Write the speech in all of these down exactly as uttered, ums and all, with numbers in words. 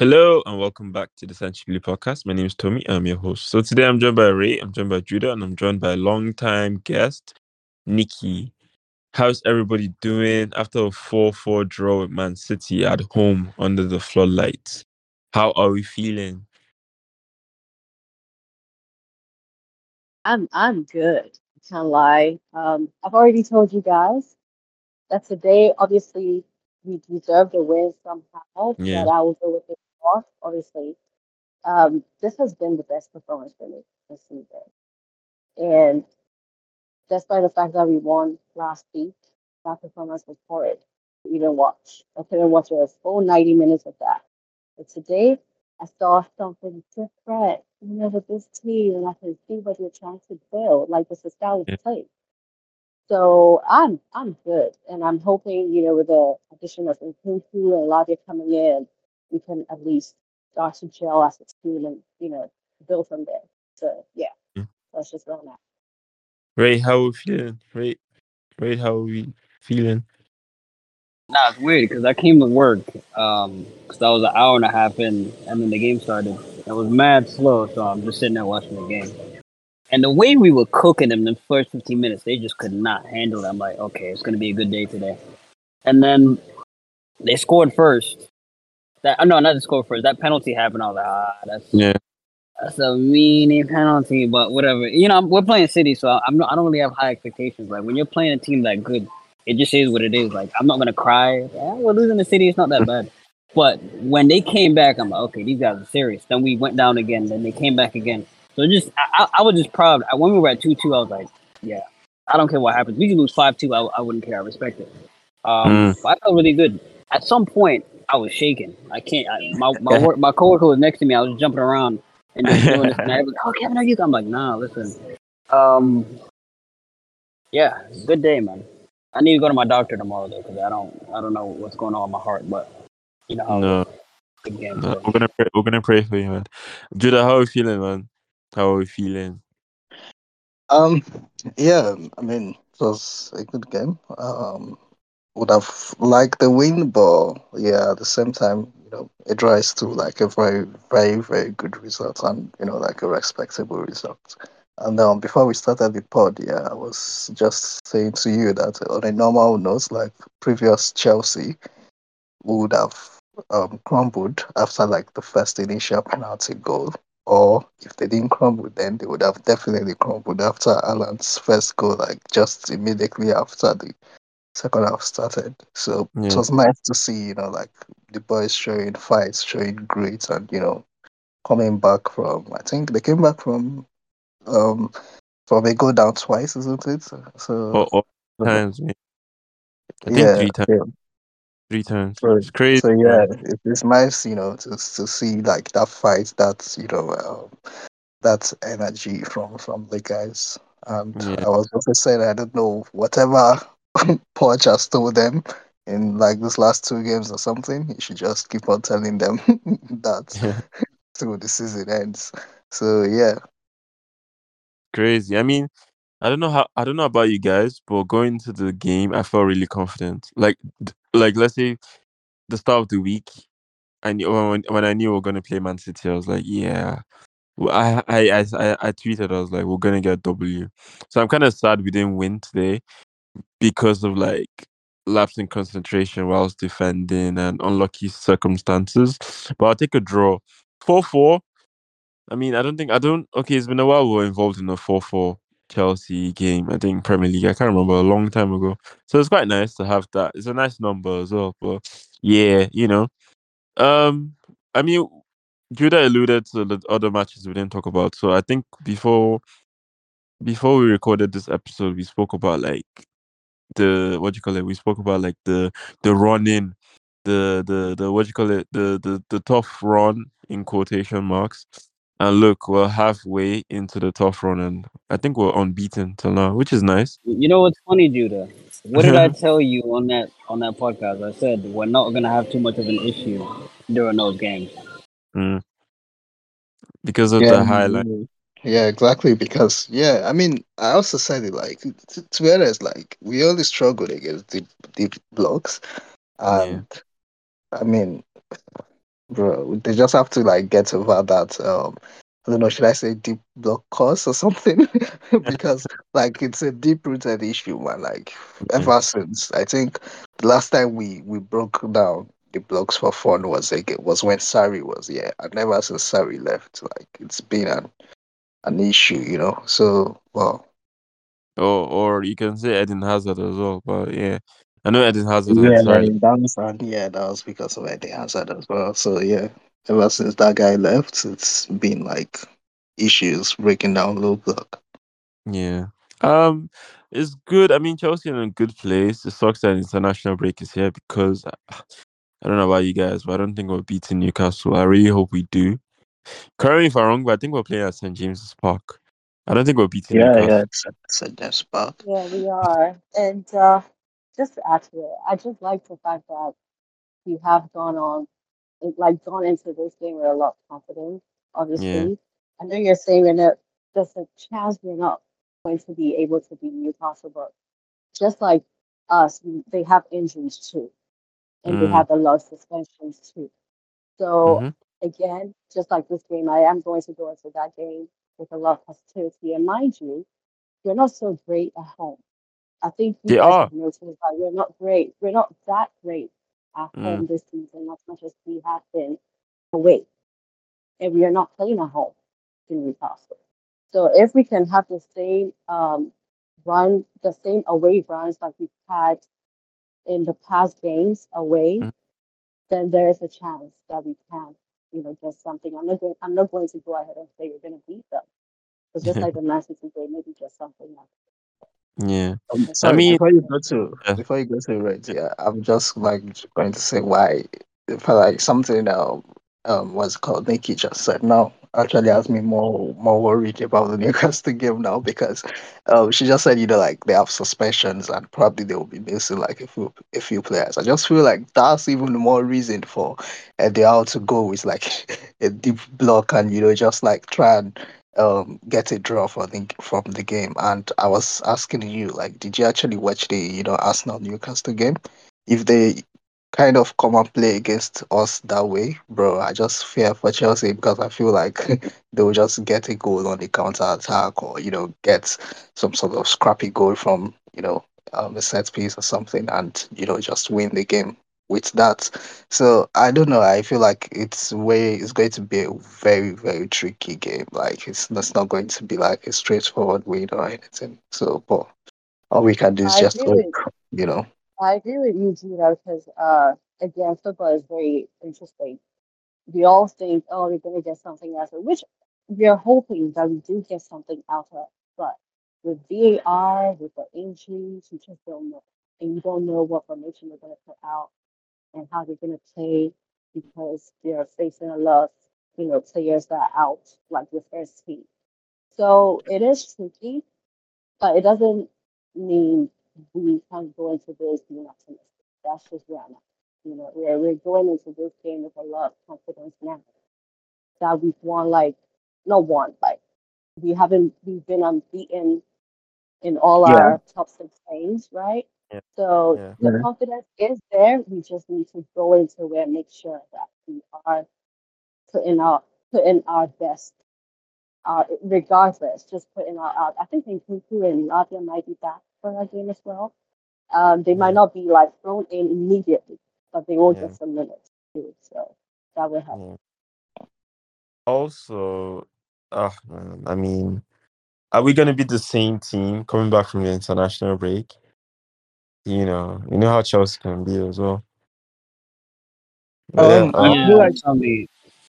Hello and welcome back to the Century Podcast. My name is Tomi. I'm your host. So today I'm joined by Wraith, I'm joined by Judah, and I'm joined by a long-time guest, Niqqi. How's everybody doing after a four four draw with Man City at home under the floodlights? How are we feeling? I'm I'm good. I can't lie. Um, I've already told you guys that today, obviously, we deserved a win somehow. Yeah. But I will go with it. Obviously, um, this has been the best performance for me this season, and despite the fact that we won last week, that performance was horrid to even watch. I couldn't watch a full ninety minutes of that. But today, I saw something different, you know, with this team, and I can see what you're trying to build, like the style of play. So I'm I'm good, and I'm hoping, you know, with the addition of Nkunku and Gallagher coming in, we can at least start to gel as a team and, you know, build from there. So, yeah, mm. Let's just go on that. Ray, how are we feeling? Ray, Ray how are we feeling? Nah, it's weird because I came to work because um, I was an hour and a half in, and then the game started. It was mad slow, so I'm just sitting there watching the game. And the way we were cooking them the first fifteen minutes, they just could not handle it. I'm like, okay, it's going to be a good day today. And then they scored first. That no, not the score first. That penalty happened. I was like, ah, that's yeah, that's a meanie penalty. But whatever, you know, I'm, we're playing City, so I'm not, I don't really have high expectations. Like when you're playing a team that good, it just is what it is. Like I'm not gonna cry. Yeah, we're losing to City. It's not that bad. But when they came back, I'm like, okay, these guys are serious. Then we went down again. Then they came back again. So just, I, I, I was just proud. When we were at two two, I was like, yeah, I don't care what happens. We could lose five two. I, I wouldn't care. I respect it. Um, mm. But I felt really good. At some point, I was shaking. I can't. I, my my work, my coworker was next to me. I was jumping around and just doing this. And I was like, "Oh, Kevin, are you?" I'm like, "Nah, listen." Um, yeah, good day, man. I need to go to my doctor tomorrow though, because I don't, I don't know what's going on in my heart, but you know. No. Again, no, we're gonna pray, we're gonna pray for you, man. Judah, how are you feeling, man? How are you feeling? Um, yeah, I mean, it was a good game. Um. Would have liked the win, but yeah, at the same time, you know, it drives to like a very, very, very good result and, you know, like a respectable result. And um, before we started the pod, yeah, I was just saying to you that on a normal note, like previous Chelsea would have um, crumbled after like the first initial penalty goal. Or if they didn't crumble, then they would have definitely crumbled after Haaland's first goal, like just immediately after the second half started. So yeah, it was nice to see, you know, like the boys showing fights, showing grit, and, you know, coming back from, I think they came back from um from a go down twice, isn't it? So oh, all times, yeah. I yeah, think three times. Yeah. Three times. So, it's crazy. So yeah, it, it's nice, you know, to to see like that fight, that, you know, um, that energy from from the guys. And yeah, I was also saying, I don't know, whatever Poch has told them in like this last two games or something, you should just keep on telling them that yeah, till the season ends. So yeah, crazy. I mean, I don't know how I don't know about you guys, but going into the game, I felt really confident. Like, like let's say the start of the week, and when when I knew we were gonna play Man City, I was like, yeah. I I I I tweeted, I was like, we're gonna get a W. So I'm kind of sad we didn't win today, because of like lapse in concentration whilst defending and unlucky circumstances. But I'll take a draw. four four. I mean, I don't think I don't okay, it's been a while we were involved in a four four Chelsea game. I think Premier League. I can't remember, a long time ago. So it's quite nice to have that. It's a nice number as well. But yeah, you know. Um I mean, Judah alluded to the other matches we didn't talk about. So I think before before we recorded this episode, we spoke about like the what do you call it we spoke about like the the run in the the the what do you call it the the the tough run in quotation marks, and look, we're halfway into the tough run and I think we're unbeaten till now, which is nice. You know what's funny, Judah? What did I tell you on that on that podcast? I said we're not gonna have too much of an issue during those games mm. because of yeah, the highlight. Yeah, exactly. Because, yeah, I mean, I also said it, like, t- to be honest, like, we only struggled against the, the blocks. And, yeah. I mean, Bro, they just have to like get over that. Um, I don't know, should I say deep block cause or something? Because like it's a deep-rooted issue, man. Like ever since, I think the last time we, we broke down the blocks for fun was like it was when Sarri was here, and ever since Sarri left, like it's been an an issue, you know. So well, oh, or you can say Eden Hazard as well, but yeah. I know Eden Hazard. Yeah, that yeah, that was because of Eden Hazard as well. So yeah, ever since that guy left, it's been like issues breaking down low block. Yeah, um, it's good. I mean, Chelsea in a good place. It sucks that international break is here because I don't know about you guys, but I don't think we're beating Newcastle. I really hope we do. Correct me if I'm wrong, but I think we're playing at St James' Park. I don't think we're beating. Yeah, Newcastle. Yeah, it's at St James' Park. Yeah, we are, and. uh Just to add to it, I just like the fact that we have gone on, like gone into this game with a lot of confidence, obviously. Yeah. I know you're saying we're not, there's a chance we're not going to be able to beat Newcastle, but just like us, they have injuries too. And mm. they have a lot of suspensions too. So mm-hmm. again, just like this game, I am going to go into that game with a lot of positivity. And mind you, you're not so great at home. I think you guys have noticed that we're not great. We're not that great at mm. home this season as much as we have been away. And we are not playing at home in Newcastle. So if we can have the same um, run, the same away runs like we've had in the past games away, mm. then there is a chance that we can, you know, get something. I'm not going, I'm not going to go ahead and say we're going to beat them. It's just like the Man City game, maybe just something like that. Yeah, um, sorry, I mean, before you go to yeah. before you go to right, yeah, I'm just like going to say why, for like something um um what's called Niqqi just said now actually has me more more worried about the Newcastle game now because um she just said you know like they have suspensions and probably they will be missing like a few a few players. I just feel like that's even more reason for uh, they all to go with like a deep block and you know just like try and. Um, get a draw for the, from the game, and I was asking you, like, did you actually watch the you know Arsenal Newcastle game? If they kind of come and play against us that way, bro, I just fear for Chelsea because I feel like they will just get a goal on the counter attack, or you know, get some sort of scrappy goal from you know um, a set piece or something, and you know, just win the game with that. So I don't know, I feel like it's way it's going to be a very, very tricky game. Like it's that's not going to be like a straightforward win or anything. So but all we can do is I just hope, you know. I agree with you, Judah, because uh again football is very interesting. We all think, oh, we're gonna get something out of it, which we are hoping that we do get something out of it. But with V A R, with the injuries, you just don't know. And you don't know what formation they're gonna put out. And how they're going to play because they're facing a lot of, you know, players that are out, like with first team. So it is tricky, but it doesn't mean we can't go into this being optimistic. That's just where I'm at. You know, we're, we're going into this game with a lot of confidence now. That we've won, like, not won, like, we haven't, we've been unbeaten in all yeah. our top six games, right? Yeah. So yeah. the yeah. confidence is there. We just need to go into it and make sure that we are putting our putting our best, uh, regardless. Just putting our out. I think Nkunku and Rodri might be back for our game as well. Um, they yeah. might not be like thrown in immediately, but they will yeah. get some minutes too. So that will help. Yeah. Also, uh, I mean, are we going to be the same team coming back from the international break? You know, you know how Chelsea can be as well. Um, yeah. I feel like I'll be,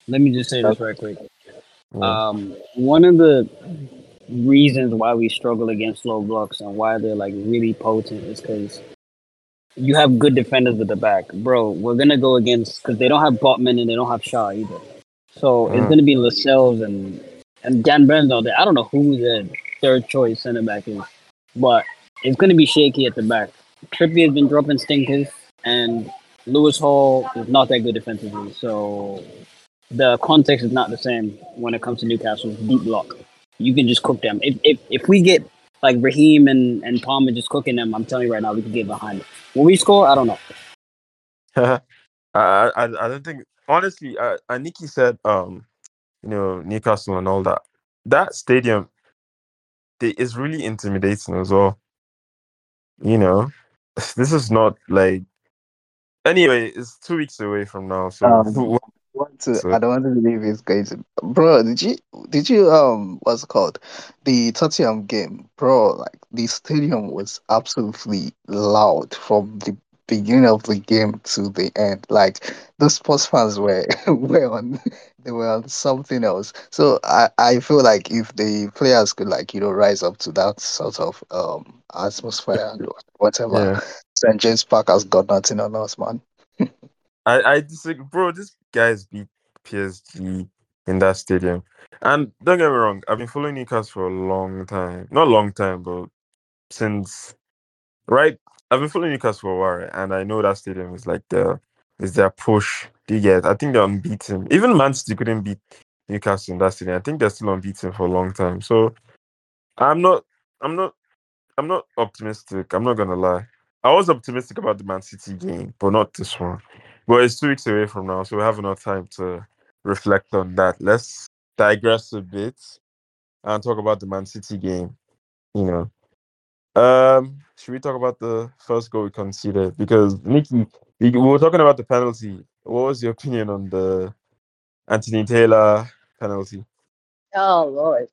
let me just say this right quick. Yeah. Um, one of the reasons why we struggle against low blocks and why they're like really potent is because you have good defenders at the back, bro. We're gonna go against because they don't have Botman and they don't have Shaw either, so mm. it's gonna be Lascelles and and Dan Burns out there. I don't know who the third choice center back is, but it's gonna be shaky at the back. Trippier has been dropping stinkers, and Lewis Hall is not that good defensively. So the context is not the same when it comes to Newcastle's deep block. You can just cook them. If if, if we get like Raheem and, and Palmer just cooking them, I'm telling you right now, we can get behind them. Will we score? I don't know. I, I I don't think honestly, uh, and Niqqi said, um, you know, Newcastle and all that. That stadium, they, is really intimidating as well. You know, this is not like. Anyway, it's two weeks away from now, so. Um, want to, so. I don't want to believe it's going to, bro. Did you did you um what's it called, the Tottenham game, bro? Like the stadium was absolutely loud from the beginning of the game to the end. Like the sports fans were were on they were on something else. So I, I feel like if the players could like you know rise up to that sort of um atmosphere and whatever, yeah. St James' Park has got nothing on us, man. I, I disagree, bro. These guys beat P S G in that stadium. And don't get me wrong, I've been following Newcastle for a long time. Not long time, but since, right? I've been following Newcastle for a while, right? And I know that stadium is like the, is their push. They get, I think they're unbeaten. Even Man City couldn't beat Newcastle in that stadium. I think they're still unbeaten for a long time. So I'm not, I'm not, I'm not optimistic. I'm not going to lie. I was optimistic about the Man City game, but not this one. Well, it's two weeks away from now, so we have enough time to reflect on that. Let's digress a bit and talk about the Man City game. You know, um, should we talk about the first goal we conceded? Because Niqqi, we were talking about the penalty. What was your opinion on the Anthony Taylor penalty? Oh Lord,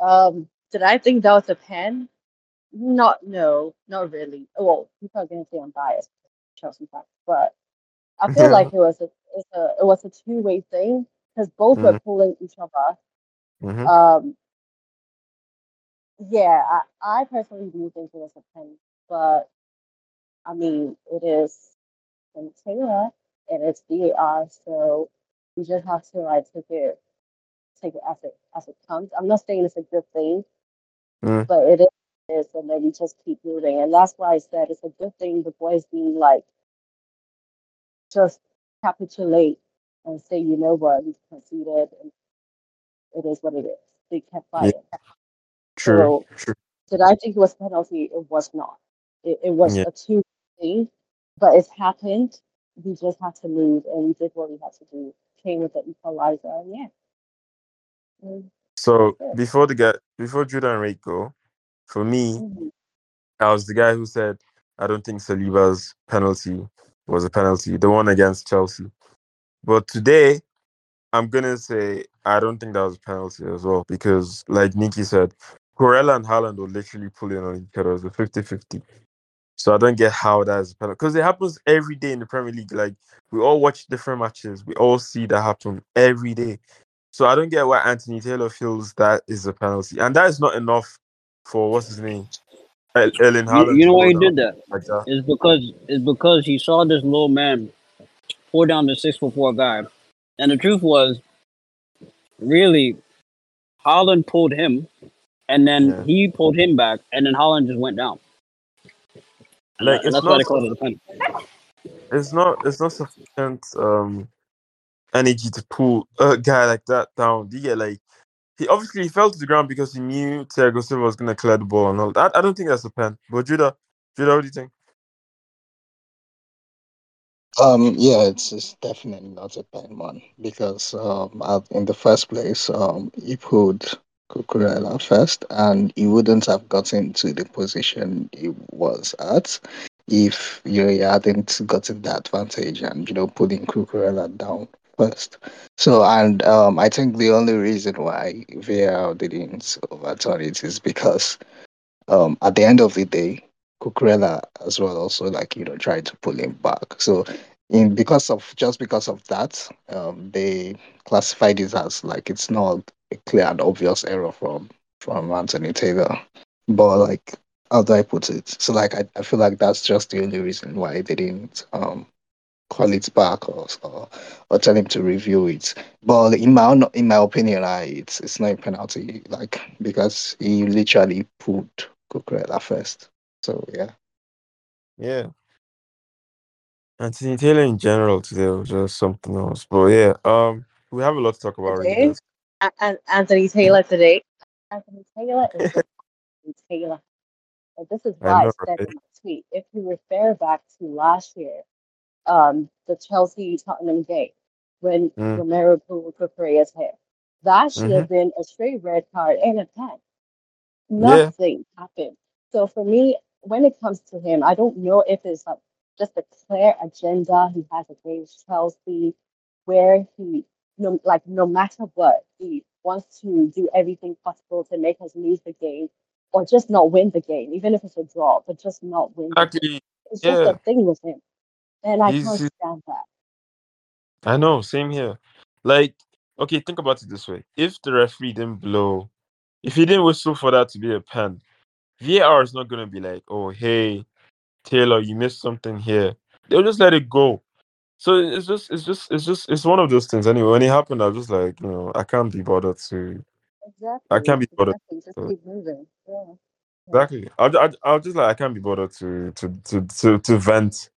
um, did I think that was a pen? Not, no, not really. Well, you're probably gonna say I'm biased, Chelsea fan, but. I feel like it was a, it was a, it was a two-way thing because both mm-hmm. were pulling each other. Mm-hmm. Um, yeah, I, I personally do think it was a pen, but I mean, it is from Taylor and it's V A R, so you just have to like take it, take it as it as it comes. I'm not saying it's a good thing, mm. but it is, and then you just keep moving, and that's why I said it's a good thing. The boys being like. Just capitulate and say, you know what, we've conceded, and it is what it is. They kept fighting. Yeah. True. So, True. Did I think it was penalty? It was not. It, it was yeah. a two thing, but it's happened. We just had to move, and we did what we had to do. Came with the equalizer, and yeah. And so before the guy, before Judah and Wraith go, for me, mm-hmm. I was the guy who said, I don't think Saliba's penalty. Was a penalty, the one against Chelsea. But today, I'm going to say I don't think that was a penalty as well because, like Niqqi said, Cucurella and Haaland were literally pulling on each other. It was a fifty-fifty. So I don't get how that is a penalty. Because it happens every day in the Premier League. Like, we all watch different matches. We all see that happen every day. So I don't get why Anthony Taylor feels that is a penalty. And that is not enough for, what's his name? Erling Haaland. You know why he did that? Like that? It's because it's because he saw this little man pull down the six foot four guy, and the truth was, really, Haaland pulled him, and then yeah. he pulled him back, and then Haaland just went down. Like, and that's why they called it a penalty. It's not it's not sufficient um, energy to pull a guy like that down. Do you get like? He obviously fell to the ground because he knew Thiago Silva was going to clear the ball and all that. I don't think that's a pen. But Judah, Judah, what do you think? Um, yeah, it's, it's definitely not a pen, man. Because um, in the first place, um, he pulled Cucurella first, and he wouldn't have gotten to the position he was at if you know, he hadn't gotten the advantage and you know putting Cucurella down. First, so and um, I think the only reason why V A R didn't overturn it is because um, at the end of the day, Cucurella as well also like you know tried to pull him back. So in because of just because of that, um, they classified it as like it's not a clear and obvious error from from Anthony Taylor. But like how do I put it? So like I, I feel like that's just the only reason why they didn't. Um, call it back or, or or tell him to review it. But in my own, in my opinion, I, it's it's not a penalty, like because he literally pulled Cucurella first. So yeah, yeah. Anthony Taylor in general today was just something else. But yeah, um, we have a lot to talk about. Today, right now. Anthony Taylor today. Anthony Taylor is Anthony Taylor. Like, this is why I, know, I said right? in my tweet. If you refer back to last year. Um, the Chelsea Tottenham game. when mm. Romero pulled Cucurella's hair. That should mm-hmm. have been a straight red card and a pen. Nothing yeah. happened. So for me, when it comes to him, I don't know if it's like just a clear agenda he has against Chelsea, where he, no, like, no matter what, he wants to do everything possible to make us lose the game or just not win the game, even if it's a draw, but just not win exactly. the game. It's yeah. just a thing with him. And I He's, can't stand that. I know, same here. Like, okay, think about it this way. If the referee didn't blow, if he didn't whistle for that to be a pen, V A R is not going to be like, oh, hey, Taylor, you missed something here. They'll just let it go. So it's just, it's just, it's just, it's one of those things. Anyway, when it happened, I was just like, you know, I can't be bothered to. Exactly. I can't be bothered. Exactly. Just keep moving. Yeah. Exactly. I, I, I was just like, I can't be bothered to, to, to, to, to vent,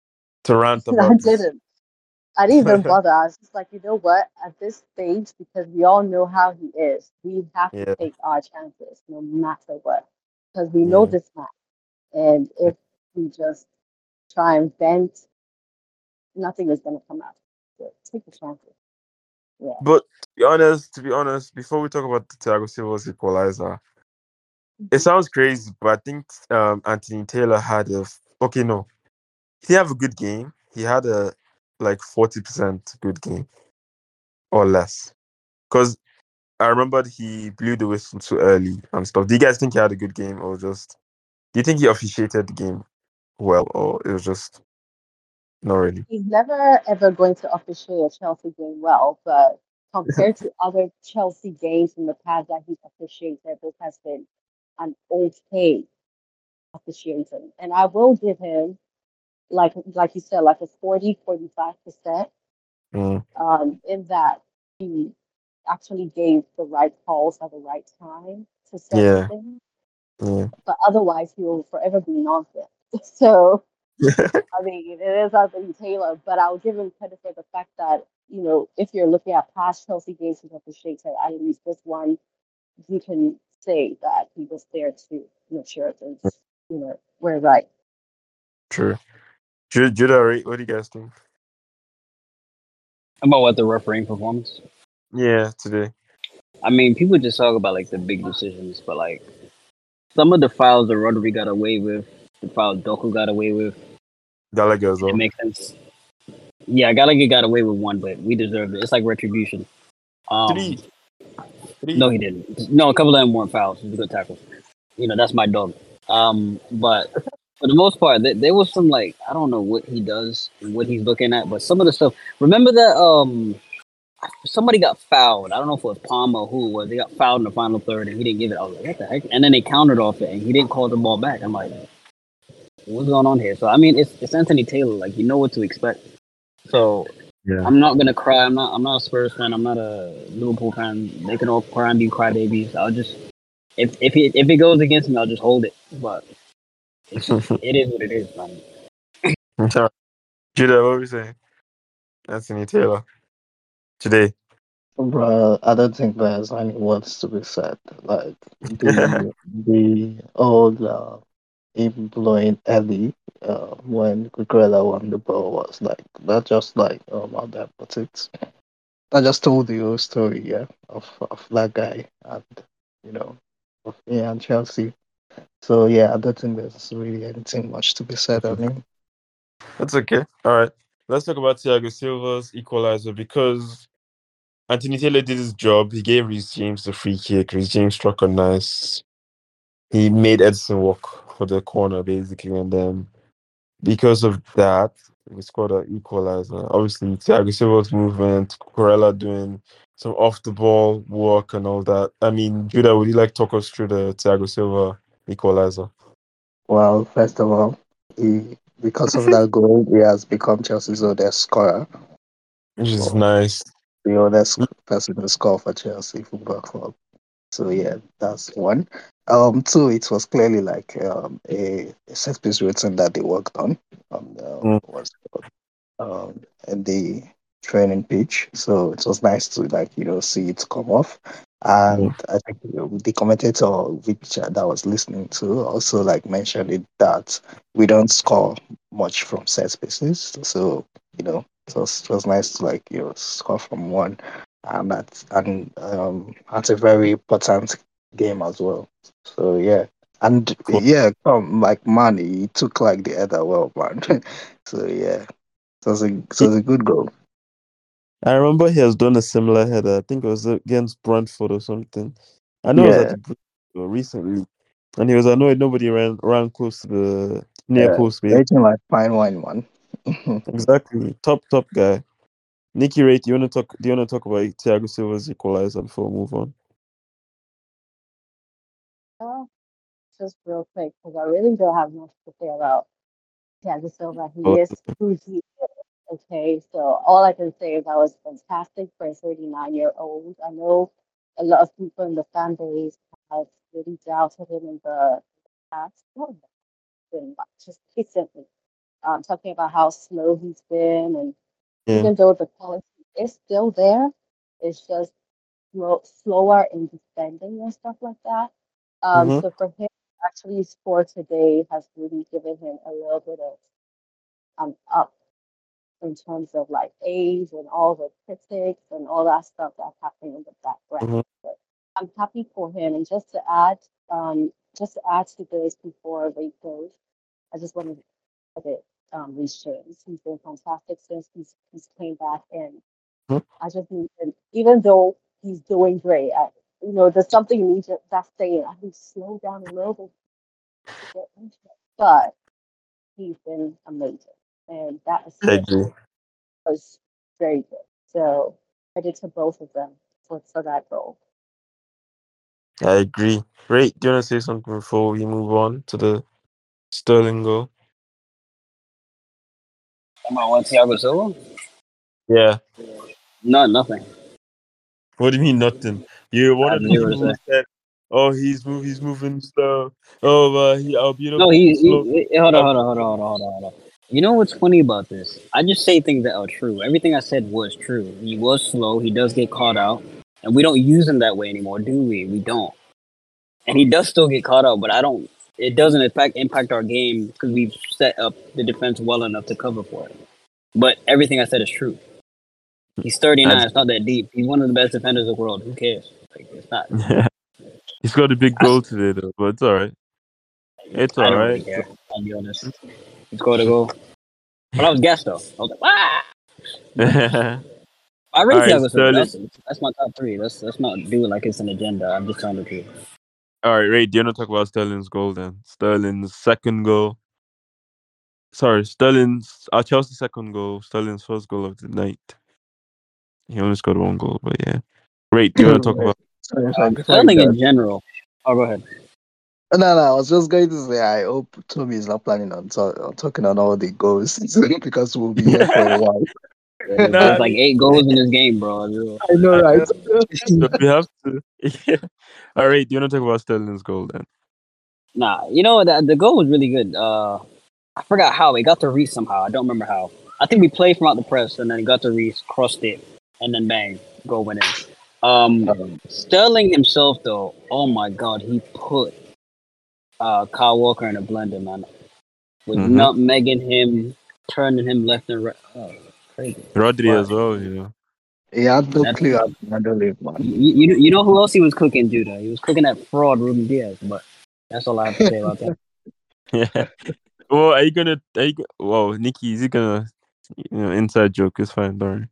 to rant about. I didn't. I didn't even bother. I was just like, you know what? At this stage, because we all know how he is, we have yeah. to take our chances, no matter what, because we know yeah. this man. And if we just try and vent, nothing is going to come out. So take the chances. Yeah. But to be honest, to be honest, before we talk about Thiago Silva's equalizer, it sounds crazy, but I think um, Anthony Taylor had a okay. No, he had a good game. He had a like forty percent good game or less, because I remembered he blew the whistle too early and stuff. Do you guys think he had a good game, or just do you think he officiated the game well, or it was just not really? He's never ever going to officiate a Chelsea game well, but compared to other Chelsea games in the past that he's officiated, this has been an okay officiating, and I will give him, like like you said, like a forty, forty-five percent mm. um, in that he actually gave the right calls at the right time to say yeah. things. Yeah. But otherwise, he will forever be nonsense. So, I mean, it is Anthony Taylor, but I'll give him credit for the fact that, you know, if you're looking at past Chelsea games, you have to shake it. At least this one, you can say that he was there to mature things. You know, we're right. True. Judah, what do you guys think? About what, the refereeing performance? Yeah, today. I mean, people just talk about like the big decisions, but like some of the fouls that Rodri got away with, the foul Doku got away with. Gallagher as well. It makes sense. Yeah, Gallagher got away with one, but we deserved it. It's like retribution. Um, Three. Three. No, he didn't. No, a couple of them weren't fouls. It was a good tackle. You know, that's my dog. Um, but... For the most part, th- there was some, like, I don't know what he does and what he's looking at, but some of the stuff. Remember that um, somebody got fouled. I don't know if it was Palmer or who it was. They got fouled in the final third, and he didn't give it. I was like, what the heck? And then they countered off it, and he didn't call the ball back. I'm like, what's going on here? So, I mean, it's it's Anthony Taylor. Like, you know what to expect. So, yeah. I'm not going to cry. I'm not I'm not a Spurs fan. I'm not a Liverpool fan. They can all cry and be crybabies. I'll just, if, if, it, if it goes against me, I'll just hold it. But... it is what it is, man. Sorry. Judah, what were you saying? Anthony Taylor. Today. Bro, I don't think there's any words to be said. Like, the, the old uh, him blowing Ellie uh, when Cucurella won the ball was like, that just like, oh my God, but it's, that just told the whole story, yeah, of, of that guy and, you know, of me and Chelsea. So, yeah, I don't think there's really anything much to be said on him. That's okay. All right. Let's talk about Thiago Silva's equalizer, because Anthony Taylor did his job. He gave Reece James the free kick. Reece James struck a nice... He made Edison walk for the corner, basically. And then because of that, we scored an equalizer. Obviously, Thiago Silva's movement, Cucurella doing some off-the-ball work and all that. I mean, Judah, would you like to talk us through the Thiago Silva equalizer? Well, first of all, he, because of that goal, he has become Chelsea's oldest scorer, which is so nice. The oldest person to score for Chelsea Football Club. So yeah, that's one. Um, two, it was clearly like um, a, a set piece routine that they worked on on the mm. what's called, um, and the training pitch. So it was nice to like you know see it come off. And I think you know, the commentator Victor that I was listening to also like mentioned it, that we don't score much from set pieces. So, you know, It was, it was nice to like you know, score from one, and that's and um that's a very important game as well. So yeah, and cool. yeah, um, like man, he took like the other well, man. So yeah, so it's a so it's a good goal. I remember he has done a similar header. I think it was against Brentford or something. I know yeah. it was at Brentford recently, and he was annoyed nobody ran ran close to the near yeah. post. Making like fine wine, man. Exactly, top top guy. Niqqi, Wraith, do you want to talk? Do you want to talk about Thiago Silva's equalizer before we move on? Uh, just real quick, because I really don't have much to say about Thiago Silva. He oh. is who he is. Okay, so all I can say is that was fantastic for a thirty-nine-year-old. I know a lot of people in the fan base have really doubted him in the past, not just recently. Um, talking about how slow he's been, and yeah. even though the quality is still there, it's just slow, slower in defending and stuff like that. Um, mm-hmm. So for him, actually, score today has really given him a little bit of um up in terms of like age and all the critics and all that stuff that's happening in the background. Mm-hmm. But I'm happy for him, and just to add, um, just to add to this before we go, I just wanted to it um Reece James. He's been fantastic since he's he's came back in. Mm-hmm. I just need him, even though he's doing great. I, you know, there's something you need to, that's saying I need to slow down a little bit. But he's been amazing. And that is was very good. So credit to both of them for, for that goal. I agree. Great. Do you want to say something before we move on to the Sterling goal? Am I on Thiago Silva? Yeah. No, nothing. What do you mean nothing? You one of the said, "Oh, he's moving, he's moving slow. Oh, uh, he, oh, beautiful." No, he, he, he hold on, hold on, hold on, hold on, hold on. You know what's funny about this? I just say things that are true. Everything I said was true. He was slow. He does get caught out, and we don't use him that way anymore, do we? We don't. And he does still get caught out, but I don't. It doesn't in fact impact our game because we've set up the defense well enough to cover for it. But everything I said is true. He's thirty-nine. That's, it's not that deep. He's one of the best defenders in the world. Who cares? Like, it's not. Yeah. He's got a big goal I, today, though, but it's all right. It's all I don't right. Really care, I'll be honest. He's got a goal. But I was gassed, though. I was like, ah! I really right, was so that's, that's my top three. Let's, let's not do it like it's an agenda. I'm just trying to do it. All right, Ray, do you want to talk about Sterling's goal then? Sterling's second goal. Sorry, Sterling's... Uh, Chelsea's second goal. Sterling's first goal of the night. He only scored one goal, but yeah. Ray, do you want to talk about... Uh, Sterling in general. Oh, go ahead. No, no, I was just going to say I hope Tomi is not planning on, t- on talking on all the goals because we'll be here for a while. Yeah, nah, there's like eight goals in this game, bro. I know, right? We have to. Yeah. All right, do you want to talk about Sterling's goal then? Nah, you know, the, the goal was really good. Uh, I forgot how. It got to Reece somehow. I don't remember how. I think we played from out the press, and then it got to Reece, crossed it, and then bang, goal went in. Um, Sterling himself, though, oh my God, he put uh, Kyle Walker in a blender, man. With mm-hmm. nutmegging him, turning him left and right. Oh. Rodri wow. as well, you know. Yeah, totally. You, you you know who else he was cooking, Judah? He was cooking that fraud, Ruben Diaz. But that's all I have to say about that. Yeah. Well, are you gonna? Are you, well, Niqqi, is he gonna? You know, inside joke. It's fine, darn.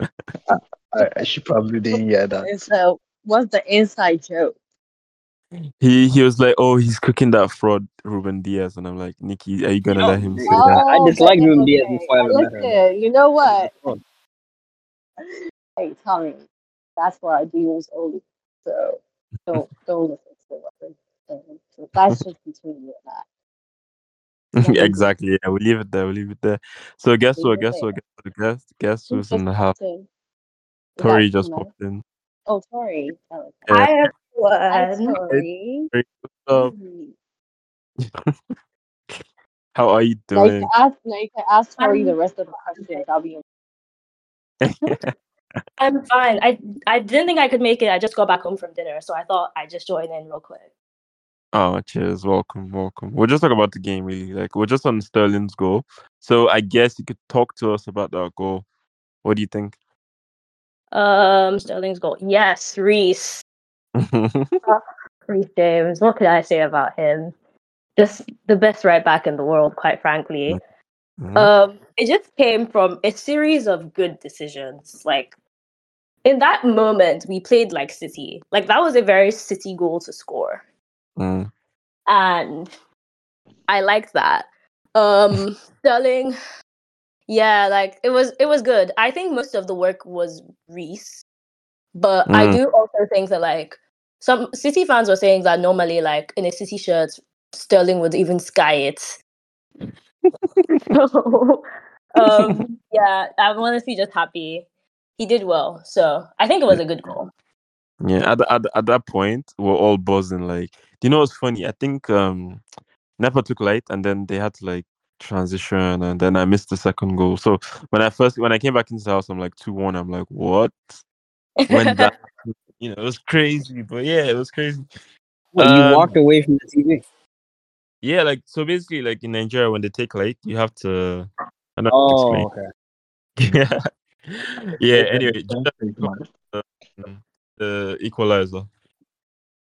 I, I should probably didn't hear that. So, what's the inside joke? He he was like, oh, he's cooking that fraud, Ruben Diaz, and I'm like, Niqqi, are you gonna you know, let him say oh, that? I disliked Ruben okay. Diaz before I ever met her. You know what? Hey, Tomi, that's why I do was only so don't don't listen to what so that's just between you and I. Exactly. Yeah, we we'll leave it there. We we'll leave it there. So guess leave what? Guess there. what? Guess guess guess who's in the house? Tori just popped in. Oh, Tori. Oh, yeah. I have one. Tori. What's up? How are you doing? Now you can ask, you can ask Tori the rest of the questions. I'll be. I'm fine. I I didn't think I could make it. I just got back home from dinner, so I thought I'd just join in real quick. Oh, cheers. Welcome, welcome. We're just talking about the game, really. Like, we're just on Sterling's goal. So I guess you could talk to us about that goal. What do you think? Um, Sterling's goal. Yes, Reece. uh, Reece James. What could I say about him? Just the best right back in the world, quite frankly. Mm-hmm. Um, it just came from a series of good decisions. Like, in that moment, we played like City. Like, that was a very City goal to score. Mm. And I liked that. Um, Sterling, yeah, like it was, it was good. I think most of the work was Reece, but mm. I do also think that like some City fans were saying that normally, like in a City shirt, Sterling would even sky it. So, um, yeah, I'm honestly just happy he did well. So I think it was a good goal. Yeah, at at at that point, we're all buzzing. Like, do you know what's funny? I think um, Nepa took light, and then they had to like transition, and then I missed the second goal. So when I first when I came back into the house, I'm like two one. I'm like, what? When that, you know, it was crazy. But yeah, it was crazy. Well, um, you walked away from the T V. Yeah, like so. Basically, like in Nigeria, when they take light, you have to. I don't oh, know how to explain. Okay. yeah. Yeah. Anyway. The equalizer.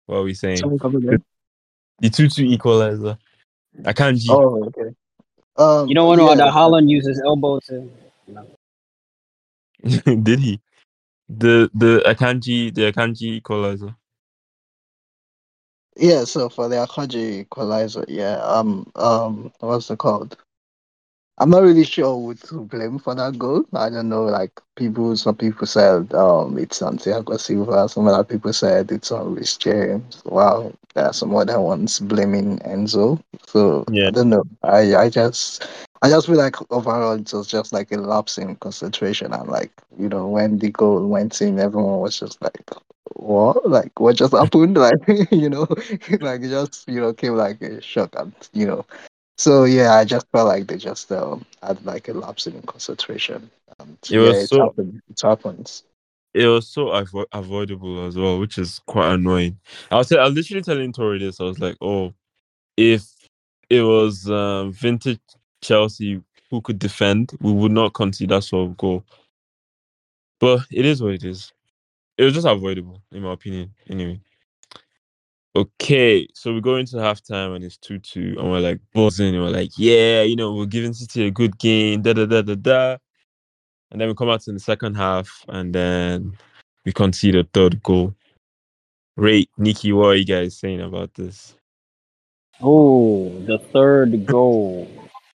What are we saying? The two two equalizer. Akanji. Oh, okay. Um, you don't want to know that Haaland uses elbow to. No. Did he? The the Akanji the Akanji equalizer. Yeah. So for the Akanji equalizer, yeah. Um. Um. What's it called? I'm not really sure who to blame for that goal. I don't know, like, people, some people said um, it's on Thiago Silva. Some other people said it's on Reece James. Wow, there are some other ones blaming Enzo. So, yeah. I don't know. I, I just I just feel like overall it was just like a lapse in concentration. And, like, you know, when the goal went in, everyone was just like, what? Like, what just happened? Like, you know, like, just, you know, came like a shock and, you know. So yeah, I just felt like they just um, had like a lapse in concentration. And, it was yeah, so it, happened. it happens. It was so avo- avoidable as well, which is quite annoying. I was I was literally telling Tori this. I was like, oh, if it was um, vintage Chelsea who could defend, we would not concede that sort of goal. But it is what it is. It was just avoidable, in my opinion. Anyway. Okay, so we go into halftime and it's two two, and we're like buzzing, and we're like, yeah, you know, we're giving City a good game, da da da da da. And then we come out in the second half, and then we concede a third goal. Ray, Niqqi, what are you guys saying about this? Oh, the third goal.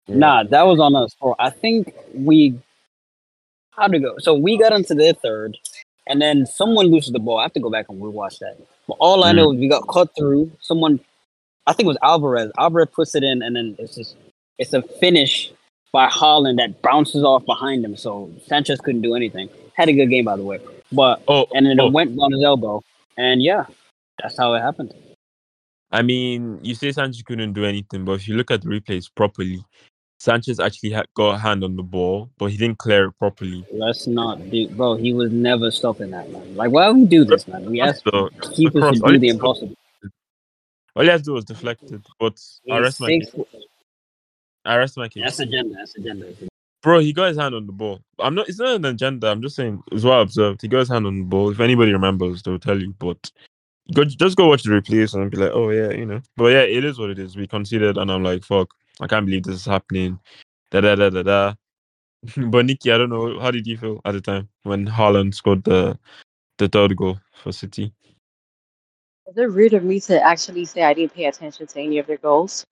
Yeah. Nah, that was on us. For I think we how to go. So we got into their third. And then someone loses the ball. I have to go back and rewatch that. But all I mm. know is we got cut through. Someone, I think it was Alvarez. Alvarez puts it in, and then it's just it's a finish by Haaland that bounces off behind him. So Sanchez couldn't do anything. Had a good game, by the way. But oh, and then oh. it went on his elbow. And yeah, that's how it happened. I mean, you say Sanchez couldn't do anything, but if you look at the replays properly, Sanchez actually had got a hand on the ball, but he didn't clear it properly. Let's not, dude, bro. He was never stopping that, man. Like, why would we do this, man? We asked the keeper to do the impossible. All he has to do was deflected, but I rest my case. I rest my case. That's agenda. That's agenda. Bro, he got his hand on the ball. I'm not. It's not an agenda. I'm just saying. It's well observed. He got his hand on the ball. If anybody remembers, they'll tell you. But go, just go watch the replays and be like, oh yeah, you know. But yeah, it is what it is. We conceded, and I'm like, fuck. I can't believe this is happening. Da da da da da. But Niqqi, I don't know, how did you feel at the time when Haaland scored the the third goal for City? Is it rude of me to actually say I didn't pay attention to any of their goals?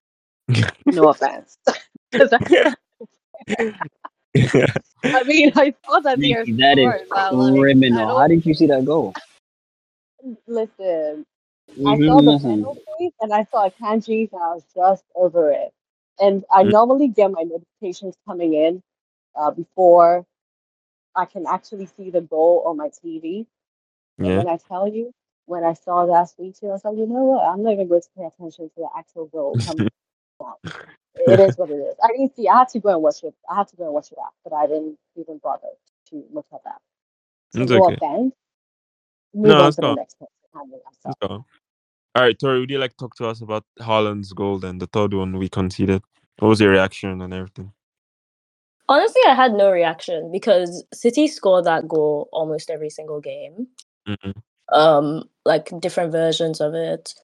No offense. I mean, I thought that they were scored. That is criminal. How did you see that goal? Listen, mm-hmm. I saw the penalty and I saw Akanji, and I was just over it. And I normally get my notifications coming in uh, before I can actually see the goal on my T V. And yeah. when I tell you, when I saw that speech, I was like, you know what? I'm not even going to pay attention to the actual goal coming out. It is what it is. I didn't see. I had to go and watch it. I had to go and watch it out, but I didn't even bother to look at that. So it's okay. Move no, on to the next person. It's gone. All right, Tori, would you like to talk to us about Haaland's goal and the third one we conceded? What was your reaction and everything? Honestly, I had no reaction because City scored that goal almost every single game. Mm-hmm. Um, like different versions of it.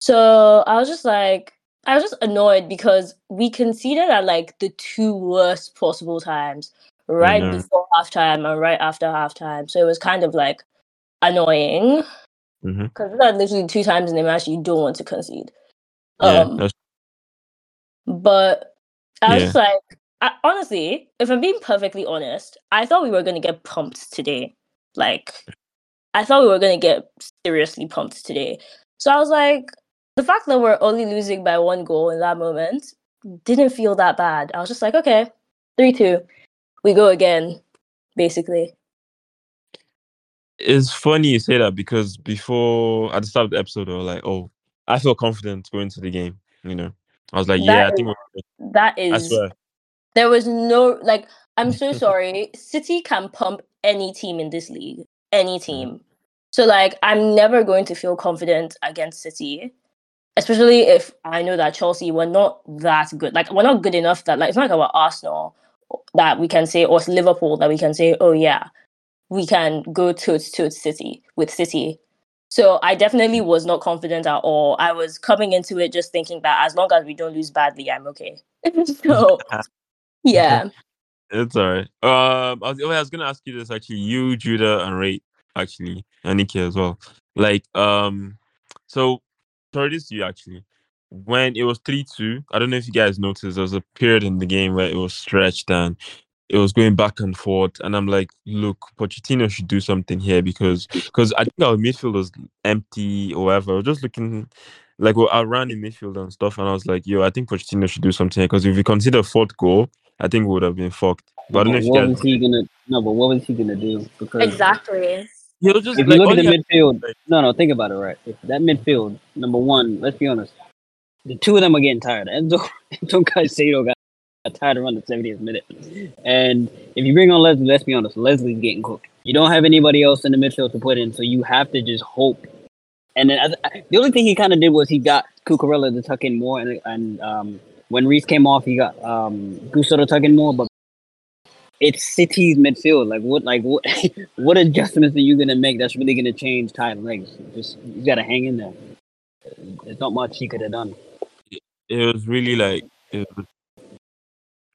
So I was just like, I was just annoyed because we conceded at like the two worst possible times, right before halftime and right after halftime. So it was kind of like annoying because mm-hmm. that's literally two times in the match you don't want to concede. Um, yeah, but I was yeah. just like, I, honestly, if I'm being perfectly honest, I thought we were going to get pumped today. Like, I thought we were going to get seriously pumped today. So I was like, the fact that we're only losing by one goal in that moment didn't feel that bad. I was just like, okay, three two, we go again, basically. It's funny you say that because before, at the start of the episode, I was like, oh, I feel confident going into the game, you know. I was like, that yeah, is, I think we're... That is... I swear. There was no... Like, I'm so sorry. City can pump any team in this league. Any team. So, like, I'm never going to feel confident against City. Especially if I know that Chelsea were not that good. Like, we're not good enough that... Like, it's not like our Arsenal that we can say... Or it's Liverpool that we can say, oh, yeah, we can go toot-toot City with City. So I definitely was not confident at all. I was coming into it just thinking that as long as we don't lose badly, I'm okay. So, yeah. It's all right. Um, I was, I was going to ask you this, actually. You, Judah, and Ray, actually, and Niqqi as well. Like, um, so, sorry, this you, actually. When it was three two, I don't know if you guys noticed, there was a period in the game where it was stretched and it was going back and forth. And I'm like, look, Pochettino should do something here because cause I think our midfield was empty or whatever. I was just looking, like, well, I ran in midfield and stuff. And I was like, yo, I think Pochettino should do something here because if we consider a fourth goal, I think we would have been fucked. But I don't know if what was he gonna, no, but what was he going to do? Because exactly. He'll just, if like, you look at the midfield, like, no, no, think about it, right? If that midfield, number one, let's be honest, the two of them are getting tired. Enzo, Enzo Caicedo got tired around the seventieth minute. And if you bring on Leslie, let's be honest, Leslie's getting cooked. You don't have anybody else in the midfield to put in, so you have to just hope. And then I, I, the only thing he kind of did was he got Cucurella to tuck in more. And, and um, when Reece came off, he got um, Gusto to tuck in more. But it's City's midfield. Like, what Like what? What adjustments are you going to make that's really going to change tired legs? Just, you got to hang in there. There's not much he could have done. It was really like... It was-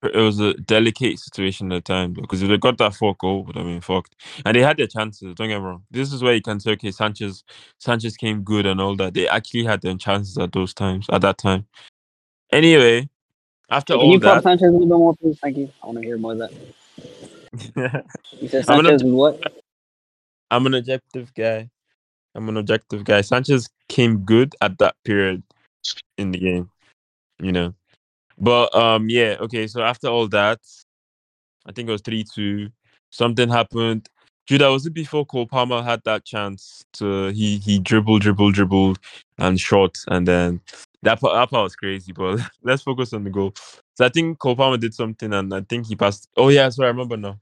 It was a delicate situation at the time because if they got that fourth goal, would have been fucked. And they had their chances, don't get me wrong. This is where you can say, okay, Sanchez Sanchez came good and all that. They actually had their chances at those times, at that time. Anyway, after can all you that... Can you pop Sanchez a little bit more, please? Thank you. I want to hear more of that. You said Sanchez was what? I'm an objective guy. I'm an objective guy. Sanchez came good at that period in the game, you know. But, um, yeah, okay, so after all that, I think it was three two, something happened. Judah, was it before Cole Palmer had that chance to, he he dribbled, dribbled, dribbled, and shot, and then that part, that part was crazy, but let's focus on the goal. So I think Cole Palmer did something, and I think he passed, oh yeah, sorry, I remember now.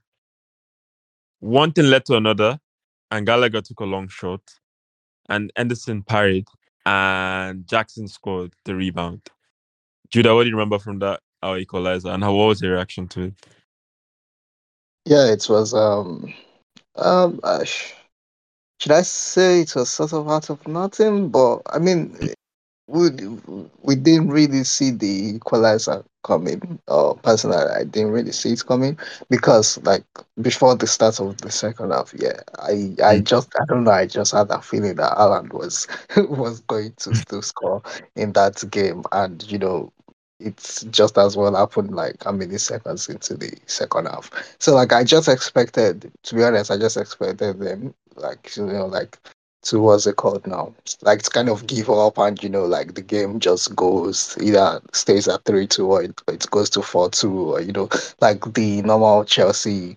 One thing led to another, and Gallagher took a long shot, and Edison parried, and Jackson scored the rebound. Judah, what do you remember from that, our equalizer, and how what was your reaction to it? Yeah, it was, um, um, uh, sh- should I say it was sort of out of nothing? But, I mean, we, we didn't really see the equalizer coming. Or personally, I didn't really see it coming because, like, before the start of the second half, yeah, I, I just, I don't know, I just had that feeling that Haaland was, was going to still score in that game. And, you know, it's just as well happened like how many seconds into the second half. So like I just expected, to be honest, I just expected them like you know like to what's it called now like to kind of give up and you know like the game just goes either stays at three two or it, it goes to four two or you know like the normal Chelsea.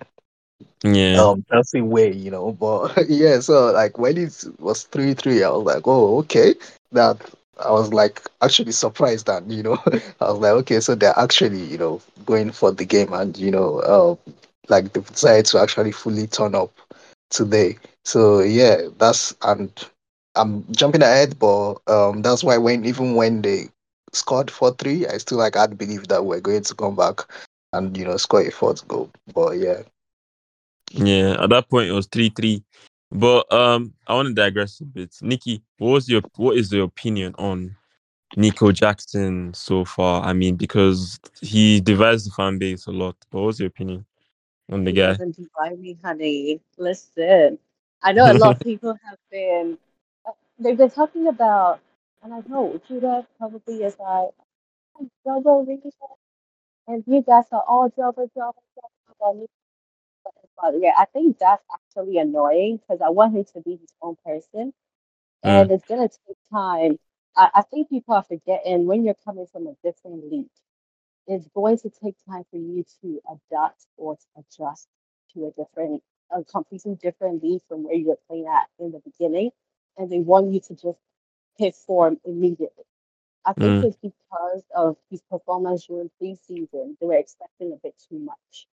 Yeah, um, that's the way, you know. But yeah, so like when it was three three, I was like, oh okay, that. I was like actually surprised that, you know, I was like, okay, so they're actually, you know, going for the game and, you know, uh, like they decided to actually fully turn up today. So, yeah, that's, and I'm jumping ahead, but um, that's why when even when they scored four three, I still like had belief that we're going to come back and you know score a fourth goal. But yeah, yeah, at that point it was three three. But um, I want to digress a bit. Niqqi, what was your what is your opinion on Nico Jackson so far? I mean, because he divides the fan base a lot. But what's your opinion on the guy? He doesn't divide me, honey. Listen, I know a lot of people have been they've been talking about, and I know Judah probably is like double Ricky, and you guys are all double double double. But yeah, I think that's actually annoying because I want him to be his own person, and mm. it's gonna take time. I, I think people are forgetting when you're coming from a different league, it's going to take time for you to adapt or to adjust to a different, a completely different league from where you were playing at in the beginning, and they want you to just hit form immediately. I think mm. it's because of his performance during preseason, they were expecting a bit too much.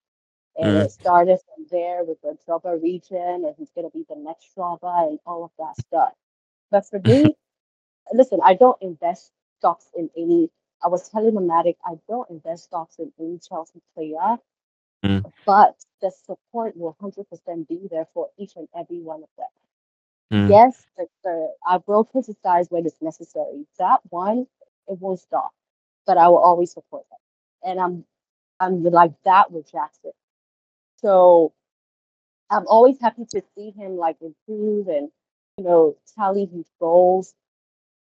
And mm. it started from there with the Drogba region, and he's going to be the next Drogba and all of that stuff. But for me, listen, I don't invest stocks in any. I was telling Matic, I don't invest stocks in any Chelsea player, mm. but the support will one hundred percent be there for each and every one of them. Mm. Yes, the, the, I will criticize when it's necessary. That one, it won't stop, but I will always support them. And I'm, I'm like that with Jackson. So I'm always happy to see him like improve and, you know, tally his goals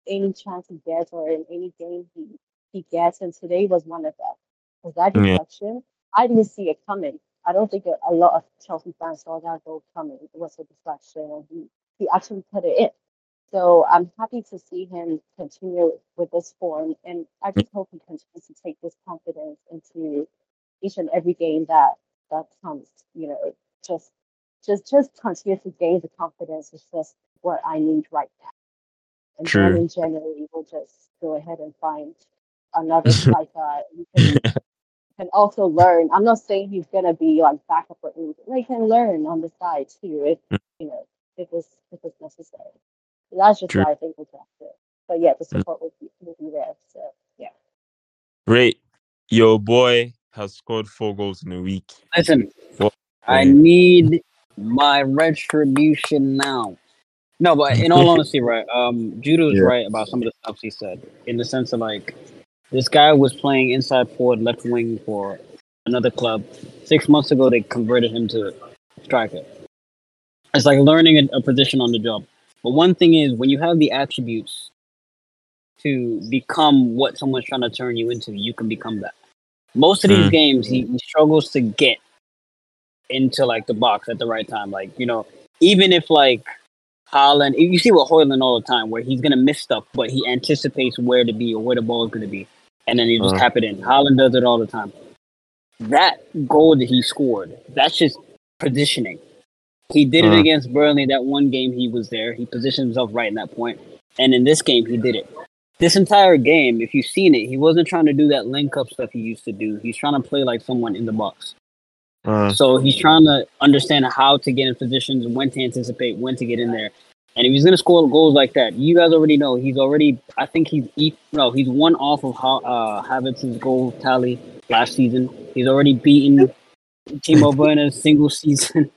any chance he gets or in any game he, he gets. And today was one of them. Because that deflection, yeah. I didn't see it coming. I don't think a lot of Chelsea fans saw that goal coming. It was a deflection. He, he actually put it in. So I'm happy to see him continue with this form. And I just hope he continues to take this confidence into each and every game that that comes, you know, just, just, just continue to gain the confidence. It's just what I need right now. And True. Then in January, we'll just go ahead and find another striker. You can, can also learn. I'm not saying he's gonna be on backup or anything. They can learn on the side too, if mm. you know, if it's if it's necessary. That's just True. Why I think we'll have to. But yeah, the support mm. will be will be there. So yeah. Great, your boy has scored four goals in a week. Listen, what? I need my retribution now. No, but in all honesty, right, um, Judo's yeah. right about some of the stuff he said, in the sense of, like, this guy was playing inside forward, left wing for another club. Six months ago, they converted him to striker. It's like learning a, a position on the job. But one thing is, when you have the attributes to become what someone's trying to turn you into, you can become that. Most of these mm. games, he, he struggles to get into, like, the box at the right time. Like, you know, even if, like, Haaland... You see with Haaland all the time, where he's going to miss stuff, but he anticipates where to be or where the ball is going to be, and then he just uh. tap it in. Haaland does it all the time. That goal that he scored, that's just positioning. He did uh. it against Burnley. That one game he was there. He positioned himself right in that point. And in this game, he did it. This entire game, if you've seen it, he wasn't trying to do that link-up stuff he used to do. He's trying to play like someone in the box. Uh, so he's trying to understand how to get in positions, when to anticipate, when to get in there. And if he's going to score goals like that, you guys already know he's already, I think he's no, he's one off of how, uh, Havertz's goal tally last season. He's already beaten Timo Werner's single season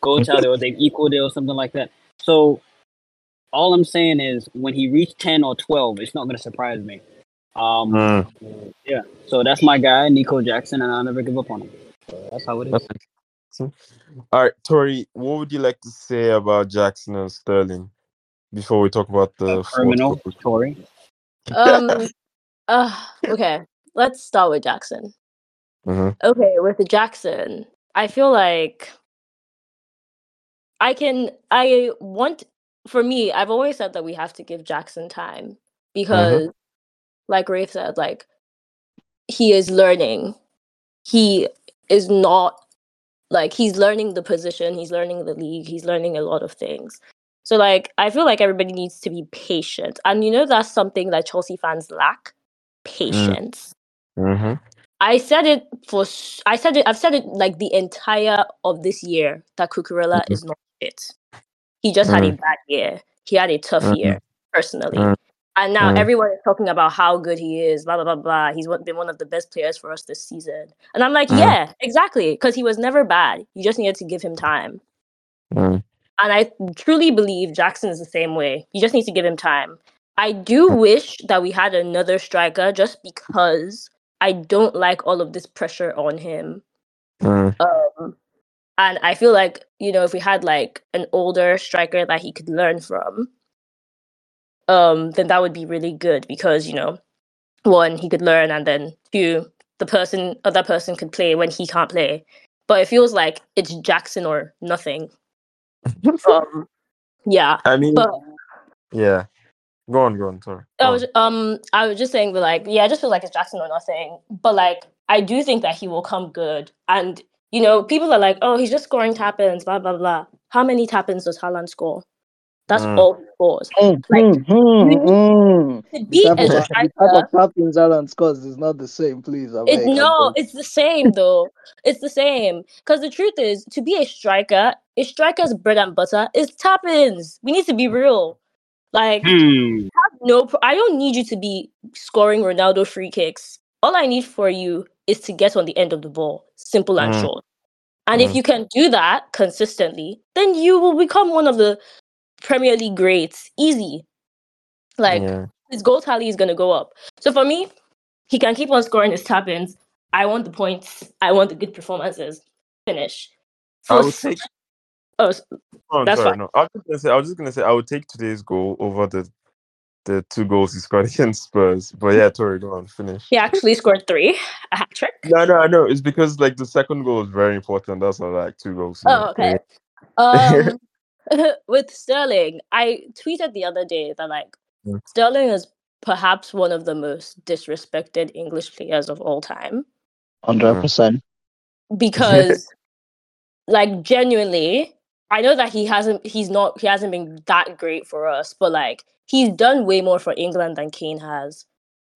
goal tally, or they've equaled it or something like that. So... all I'm saying is, when he reached ten or twelve, it's not going to surprise me. Um, uh, yeah, so that's my guy, Nico Jackson, and I'll never give up on him. So that's how it is. All right, Tori, what would you like to say about Jackson and Sterling before we talk about the criminal, Tori? Um, uh, okay, let's start with Jackson. Mm-hmm. Okay, with Jackson, I feel like I can, I want... For me, I've always said that we have to give Jackson time because, mm-hmm. like Wraith said, like he is learning. He is not like he's learning the position. He's learning the league. He's learning a lot of things. So, like, I feel like everybody needs to be patient, and you know that's something that Chelsea fans lack: patience. Mm-hmm. I said it for. I said it. I've said it like the entire of this year that Cucurella mm-hmm. is not fit. He just mm. had a bad year. He had a tough mm-hmm. year, personally. Mm-hmm. And now mm-hmm. everyone is talking about how good he is, blah, blah, blah, blah. He's been one of the best players for us this season. And I'm like, mm-hmm. yeah, exactly. Because he was never bad. You just needed to give him time. Mm-hmm. And I truly believe Jackson is the same way. You just need to give him time. I do wish that we had another striker just because I don't like all of this pressure on him. Mm. Um, and I feel like, you know, if we had like an older striker that he could learn from, um, then that would be really good because, you know, one, he could learn, and then two, the person, other person could play when he can't play. But it feels like it's Jackson or nothing. um, yeah. I mean, but, yeah. Go on, go on, sorry. Go I was um I was just saying that, like, yeah, I just feel like it's Jackson or nothing. But like I do think that he will come good. And, you know, people are like, oh, he's just scoring tap-ins, blah blah blah. How many tap-ins does Haaland score? That's mm. all he scores. Mm, like, mm, mm, mm. To be the type, a striker, the type of tap-ins Haaland scores is not the same, please. I'm it, like, no, it's the same though. It's the same. Because the truth is, to be a striker, a striker's bread and butter is tap-ins. We need to be real. Like, hmm. have no. Pro- I don't need you to be scoring Ronaldo free kicks. All I need for you is to get on the end of the ball, simple and mm. short. And mm. if you can do that consistently, then you will become one of the Premier League greats. Easy. Like, yeah. his goal tally is going to go up. So for me, he can keep on scoring his tap-ins. I want the points. I want the good performances. Finish. So I would take- Oh, oh that's sorry, fine. No. I was just gonna say, I was just gonna say, I would take today's goal over the the two goals he scored against Spurs. But yeah, Tori, go on, finish. He actually scored three, a hat trick. No, no, I know. It's because like the second goal is very important. That's not like two goals. Oh, okay. Yeah. Um, with Sterling, I tweeted the other day that like yeah. Sterling is perhaps one of the most disrespected English players of all time. one hundred percent. Because, like, genuinely. I know that he hasn't he's not he hasn't been that great for us, but like he's done way more for England than Kane has.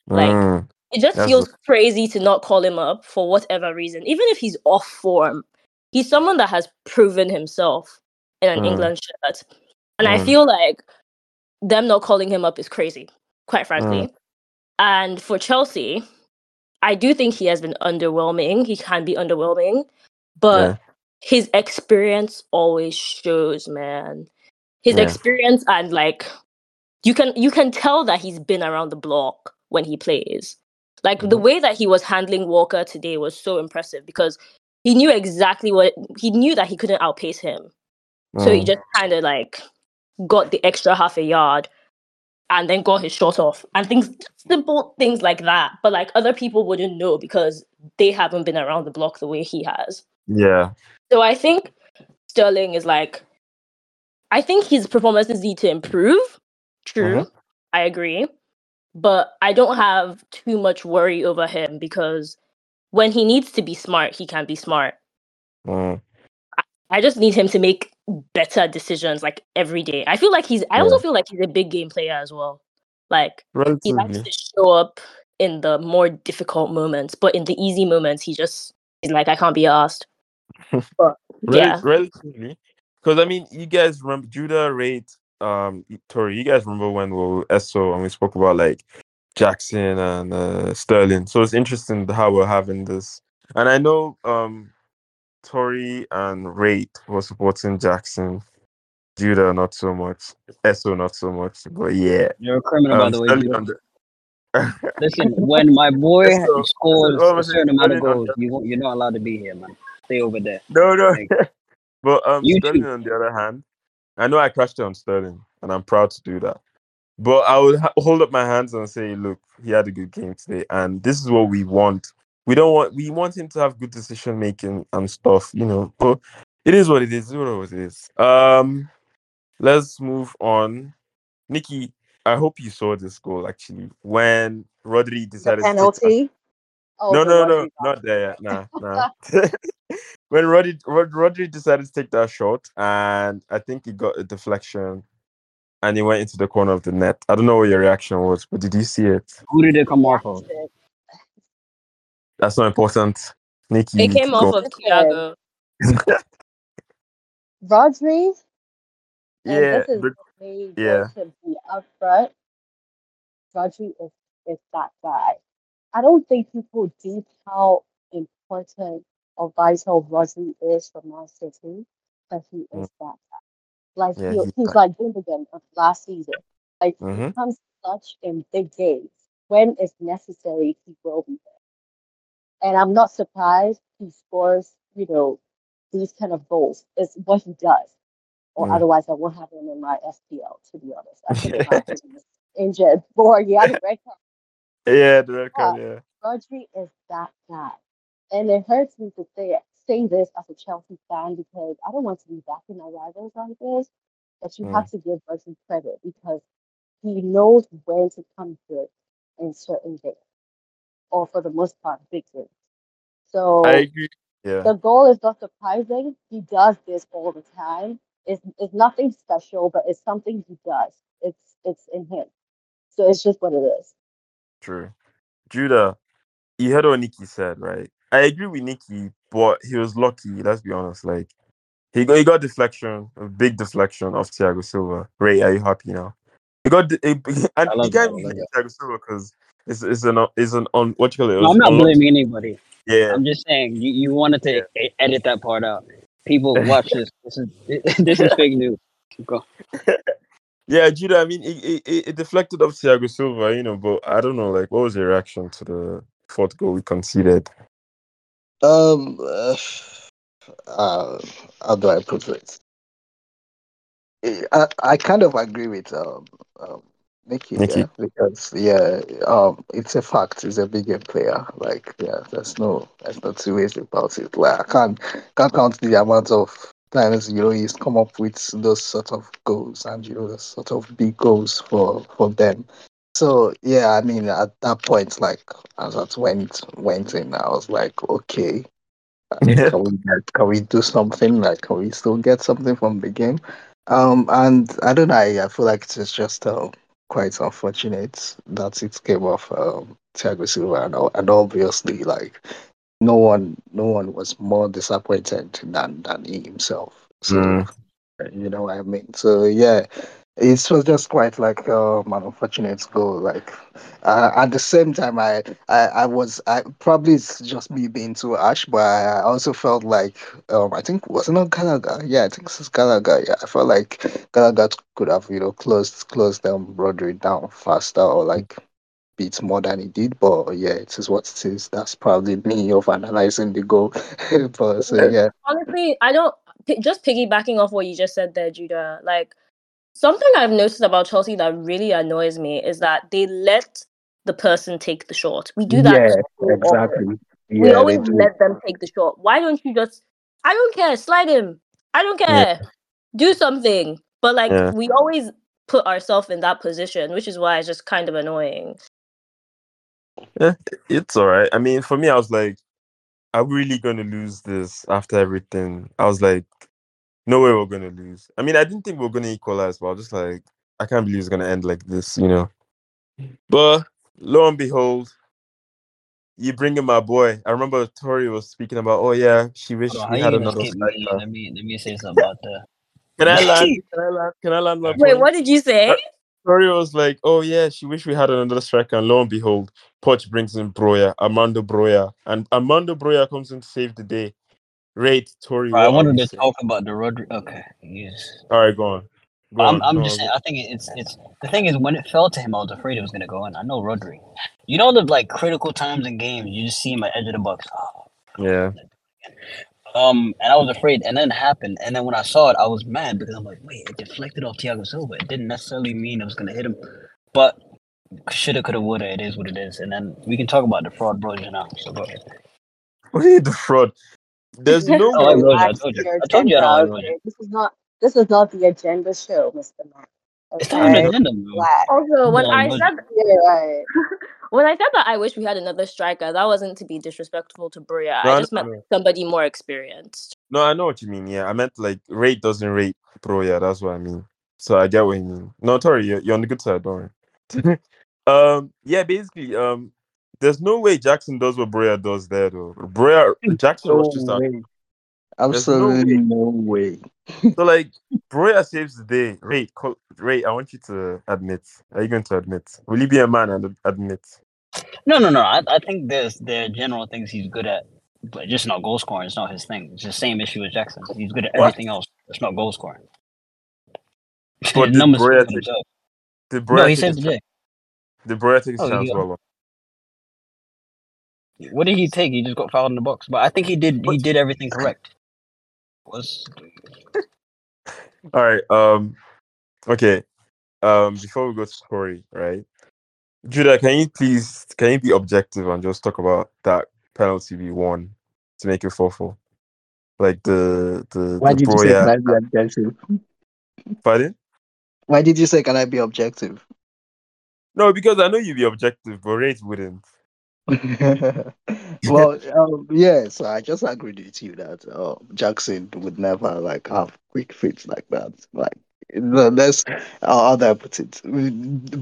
Like mm, it just feels a- crazy to not call him up for whatever reason. Even if he's off form, he's someone that has proven himself in an mm. England shirt. And mm. I feel like them not calling him up is crazy, quite frankly. Mm. And for Chelsea, I do think he has been underwhelming. He can be underwhelming, but yeah. his experience always shows, man. His yeah. experience, and like you can you can tell that he's been around the block when he plays. Like mm-hmm. the way that he was handling Walker today was so impressive because he knew exactly what he knew that he couldn't outpace him. Mm. So he just kind of like got the extra half a yard and then got his shot off and things, simple things like that. But like other people wouldn't know because they haven't been around the block the way he has. Yeah. So I think Sterling is like, I think his performances need to improve. True, mm-hmm. I agree. But I don't have too much worry over him because when he needs to be smart, he can be smart. Mm. I, I just need him to make better decisions like every day. I feel like he's, I yeah. also feel like he's a big game player as well. Like Relatively. He likes to show up in the more difficult moments, but in the easy moments, he just, he's like, I can't be asked. But, yeah, relatively, because I mean, you guys remember Judah, Wraith, um, Tori. You guys remember when we were Esso and we spoke about like Jackson and uh, Sterling. So it's interesting how we're having this. And I know um, Tori and Wraith were supporting Jackson, Judah not so much, Esso not so much. But yeah, you're a criminal, um, by the way. Listen, when my boy so, scores so, a certain amount of goals, you you're not allowed to be here, man. Stay over there. No, no. Like, but um, Sterling, too. On the other hand, I know I crashed on Sterling, and I'm proud to do that. But I would ha- hold up my hands and say, look, he had a good game today, and this is what we want. We don't want. We want him to have good decision making and stuff, you know. But it is what it is. It is what it is. Um, let's move on. Niqqi, I hope you saw this goal actually when Rodri decided the penalty. To Oh, no, no, no, not there yet. Nah, nah. When Rodri, Rod, Rodri decided to take that shot, and I think he got a deflection, and he went into the corner of the net. I don't know what your reaction was, but did you see it? Who did it come off of? That's not important. Niqqi, it came off of Thiago. Rodri? Yeah, this is the, They yeah. want to be up front. Rodri is, is that guy. I don't think people deep how important or vital Rodri is for Man City, but he is mm. that guy. Like, yeah, he, he's, he's like Gundogan of last season. Like, mm-hmm. he comes clutch in big games. When it's necessary, he will be there. And I'm not surprised he scores, you know, these kind of goals. It's what he does. Or mm. otherwise, I won't have him in my S P L, to be honest. I think I was injured. Or yeah, the red card. Yeah, the red card, yeah. Rodri is that guy. And it hurts me to say, say this as a Chelsea fan, because I don't want to be backing our rivals like this. But you mm. have to give Rodri credit, because he knows when to come good in certain games, or for the most part, big games. So I agree. Yeah. The goal is not surprising. He does this all the time. It's it's nothing special, but it's something he does. It's it's in him. So it's just what it is. True. Judah, you heard what Niqqi said, right? I agree with Niqqi, but he was lucky, let's be honest. Like he got he got deflection, a big deflection of Thiago Silva. Ray, are you happy now? He got the, he, and he can't even Thiago Silva because it's it's an it's an on what you call it. No, I'm not blaming anybody. Yeah. I'm just saying you, you wanted to yeah. edit that part out. People watch this. This is this is fake news. Keep going. Yeah, Judah. I mean, it, it it deflected off Thiago Silva, you know. But I don't know, like, what was your reaction to the fourth goal we conceded? Um, uh, uh how do I put it? I I kind of agree with um um Niqqi, Niqqi. Yeah, because yeah um it's a fact, he's a big game player. Like yeah, there's no there's no two ways about it. Like I can't can't count the amount of times, you know, he's come up with those sort of goals and, you know, those sort of big goals for, for them. So yeah, I mean at that point, like as that went went in, I was like, okay, yeah. can we can we do something? Like can we still get something from the game? Um and I don't know, I, I feel like it's just um, quite unfortunate that it came off um, Thiago Silva, and, and obviously like no one no one was more disappointed than, than he himself. So mm. you know what I mean. So yeah, it was just quite like um, an unfortunate goal. Like uh, at the same time, I, I, I was I probably it's just me being too harsh, but I also felt like um, I think wasn't it Gallagher? Yeah, I think it's Gallagher. Yeah, I felt like Gallagher could have, you know, closed closed them Rodri down faster, or like beat more than he did. But yeah, it is what it is. That's probably me over analyzing the goal. But so, yeah, honestly, I don't just piggybacking off what you just said there, Judah. Like. Something I've noticed about Chelsea that really annoys me is that they let the person take the shot. We do that. Yeah, exactly. Yeah, we always let them take the shot. Why don't you just, I don't care, slide him. I don't care. Yeah. Do something. But like, yeah. we always put ourselves in that position, which is why it's just kind of annoying. Yeah, it's all right. I mean, for me, I was like, I'm really going to lose this after everything. I was like, no way we're gonna lose. I mean, I didn't think we were gonna equalize, but I was just like, I can't believe it's gonna end like this, you know. But lo and behold, you bring in my boy. I remember Tori was speaking about, oh yeah, she wished oh, we had another striker. Me, let me let me say something about that. Can I land? Can I land? Can I land my boy? Wait, what did you say? Tori was like, oh yeah, she wished we had another striker. And lo and behold, Poch brings in Broja, Armando Broja, and Armando Broja comes in to save the day. Great, Tori. Right, I wanted to talk about the Rodri. Okay, yes. All right, go on. Go I'm, on, I'm go just on. saying. I think it's it's the thing is when it fell to him, I was afraid it was gonna go in. I know Rodri. You know the like critical times in games, you just see him at edge of the box. Oh, yeah. Um, and I was afraid, and then it happened. And then when I saw it, I was mad because I'm like, wait, it deflected off Thiago Silva. It didn't necessarily mean it was gonna hit him, but shoulda, coulda, woulda. It is what it is. And then we can talk about the fraud, bro. You know, so go ahead. What is the fraud? There's no oh, way. I told you. I told you. I told you. This is not. This is not the agenda show, Mister Matt. Okay? It's not an agenda. Also, when no, I said that, when I said that, I wish we had another striker. That wasn't to be disrespectful to Broja. No, I just I meant somebody more experienced. No, I know what you mean. Yeah, I meant like Wraith doesn't rate Broja. That's what I mean. So I get what you mean. No, Tori, you're, you're on the good side. Don't worry. um. Yeah. Basically. Um. There's no way Jackson does what Broja does there, though. Broja, Jackson no was just out. Absolutely no way. No way. So, like, Broja saves the day. Ray, call, Ray, I want you to admit. Are you going to admit? Will you be a man and admit? No, no, no. I, I think there's there are general things he's good at, but just not goal scoring is not his thing. It's the same issue with Jackson. He's good at what? Everything else. It's not goal scoring. But the numbers Broja take, the Broja no, he saves the day. The Broja takes oh, chance well. What did he take? He just got fouled in the box. But I think he did. What? He did everything correct. Was all right. Um, okay. Um, before we go to Tori, right? Judah, can you please can you be objective and just talk about that penalty we won to make it four four? Like the the. Why the did Broja... you say can I be objective? Pardon? Why did you say can I be objective? No, because I know you'd be objective, but Wraith wouldn't. Well, um, yeah, so I just agreed with you that uh, Jackson would never like have quick feet like that. Like, that's how uh, they put it.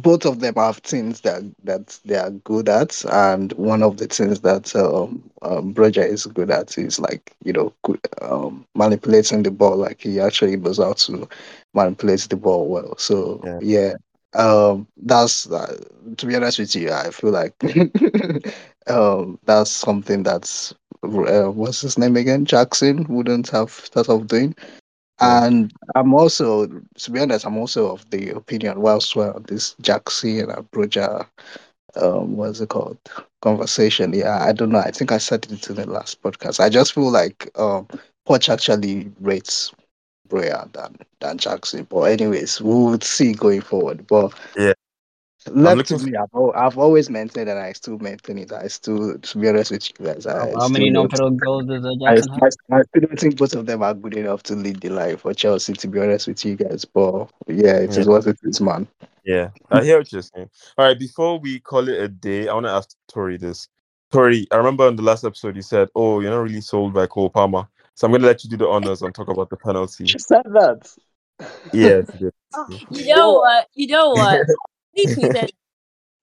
Both of them have things that, that they are good at, and one of the things that um, um, Broja is good at is like you know um, manipulating the ball. Like he actually knows how to manipulate the ball well. So yeah. yeah. Um, that's uh, to be honest with you, I feel like um, that's something that's uh, what's his name again? Jackson wouldn't have thought of doing. And I'm also, to be honest, I'm also of the opinion, whilst we're on this Jackson and Broja, um, what's it called? Conversation. Yeah, I don't know. I think I said it in the last podcast. I just feel like um, Poch actually rates Broja than, than Jackson, but anyways, we will see going forward. But yeah, left to me, for... I've, I've always maintained and I still maintain it. I still, to be honest with you guys, I how many non-penal goals does Jackson I, have? I, I still don't think both of them are good enough to lead the line for Chelsea. To be honest with you guys, but yeah, it yeah. is what it is, man. Yeah, I hear what you're saying. All right, before we call it a day, I want to ask Tori this. Tori, I remember on the last episode you said, "Oh, you're not really sold by Cole Palmer." So I'm going to let you do the honors and talk about the penalty. She said that. Yeah. You know what? You know what? I think he said,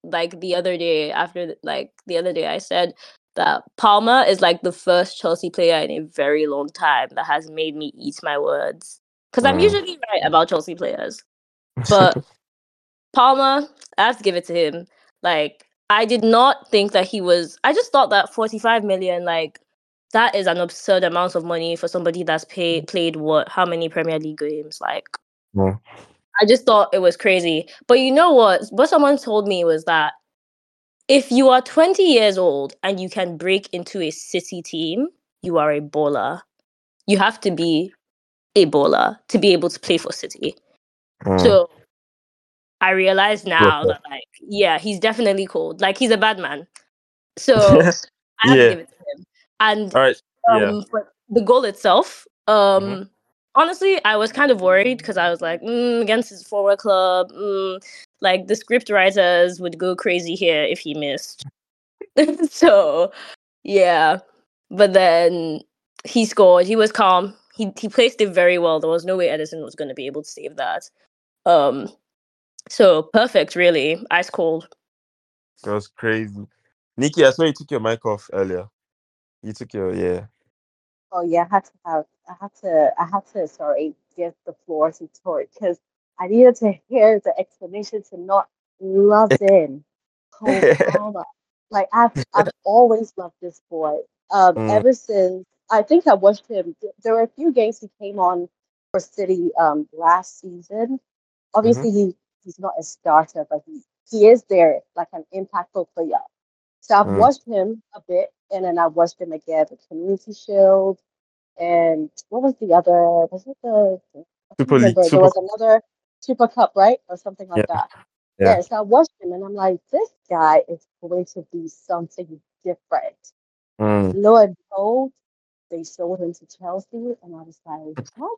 like, the other day, after, like, the other day I said that Palmer is, like, the first Chelsea player in a very long time that has made me eat my words. Because I'm mm. usually right about Chelsea players. But Palmer, I have to give it to him. Like, I did not think that he was... I just thought that forty-five million, like... that is an absurd amount of money for somebody that's paid, played what, how many Premier League games? Like, yeah. I just thought it was crazy. But you know what? What someone told me was that if you are twenty years old and you can break into a City team, you are a baller. You have to be a baller to be able to play for City. Yeah. So I realize now yeah. that, like, yeah, he's definitely cold. Like, he's a bad man. So I have yeah. to give it to him. And right. um, yeah. for the goal itself, um, mm-hmm. honestly, I was kind of worried because I was like, mm, against his forward club, mm, like the script writers would go crazy here if he missed. So, yeah. But then he scored. He was calm. He he placed it very well. There was no way Edison was going to be able to save that. Um, so perfect, really. Ice cold. That was crazy. Niqqi, I saw you took your mic off earlier. You took your yeah. Oh yeah, I had to have I had to I had to sorry give the floor to Tori because I needed to hear the explanation to not love in Cole Palmer. Like I've I've always loved this boy. Um, mm. ever since I think I watched him. There were a few games he came on for City um last season. Obviously mm-hmm. he he's not a starter, but he he is there like an impactful player. So I've mm. watched him a bit. And then I watched him again, the Community Shield, and what was the other? Was it the Super League? There was another Super Cup, right, or something like yeah. that. Yeah. yeah. So I watched him, and I'm like, this guy is going to be something different. Mm. Lo and behold, they sold him to Chelsea, and I was like, what?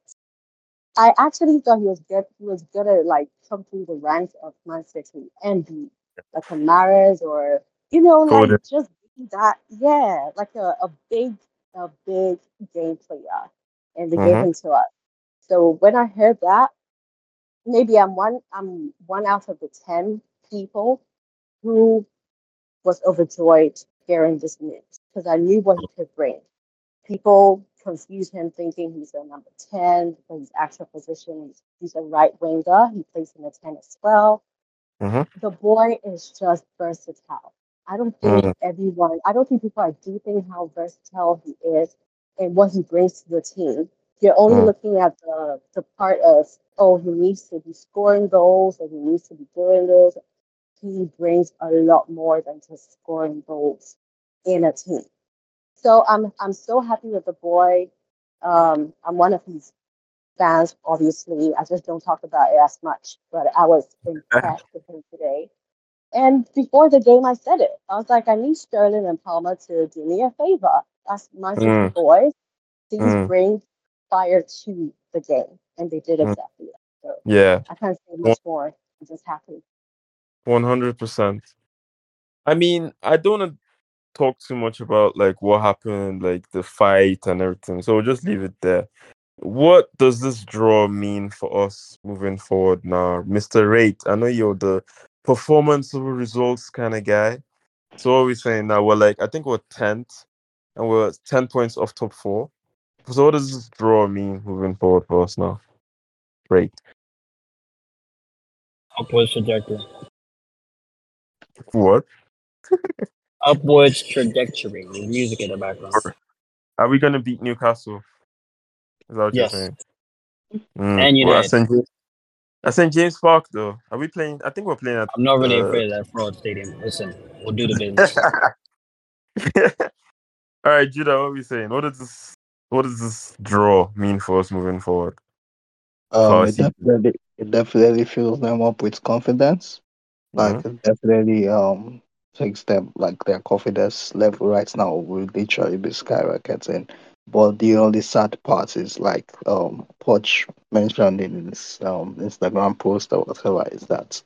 I actually thought he was good. He was gonna like come through the ranks of Man City and be like a Mahrez or you know, like Golden. just. That yeah, like a, a big a big game player, and they mm-hmm. gave him to us. So when I heard that, maybe I'm one I'm one out of the ten people who was overjoyed hearing this news because I knew what he could bring. People confuse him thinking he's a number ten, but his actual position is he's a right winger. He plays in the ten as well. Mm-hmm. The boy is just versatile. I don't think mm. everyone, I don't think people are deeping how versatile he is and what he brings to the team. You're only mm. looking at the, the part of, oh, he needs to be scoring goals and he needs to be doing this. He brings a lot more than just scoring goals in a team. So I'm I'm so happy with the boy. Um, I'm one of his fans, obviously. I just don't talk about it as much, but I was impressed with him today. And before the game, I said it. I was like, I need Sterling and Palmer to do me a favor. That's my mm. boys. Please mm. bring fire to the game. And they did exactly mm. that. So yeah. I can't say much more. I'm just happy. one hundred percent. I mean, I don't talk too much about like what happened, like the fight and everything. So we'll just leave it there. What does this draw mean for us moving forward now? Mister Wraith, I know you're the performance over results kind of guy. So what are we saying now? We're like, I think we're tenth and we're ten points off top four. So what does this draw mean moving forward for us now? Great. Upwards trajectory. What? Upwards trajectory. With music in the background. Are we going to beat Newcastle? Is that what yes. you're saying? Mm. And United. At St James' Park, though, are we playing? I think we're playing at. I'm not really uh, afraid of that fraud stadium. Listen, we'll do the business. All right, Judah, what are we saying? What does this? What does this draw mean for us moving forward? Um, it, definitely, it definitely fills them up with confidence. Like mm-hmm. it definitely um takes them like their confidence level right now will literally be skyrocketing. But the only sad part is like um, Poch mentioned in his um, Instagram post or whatever is that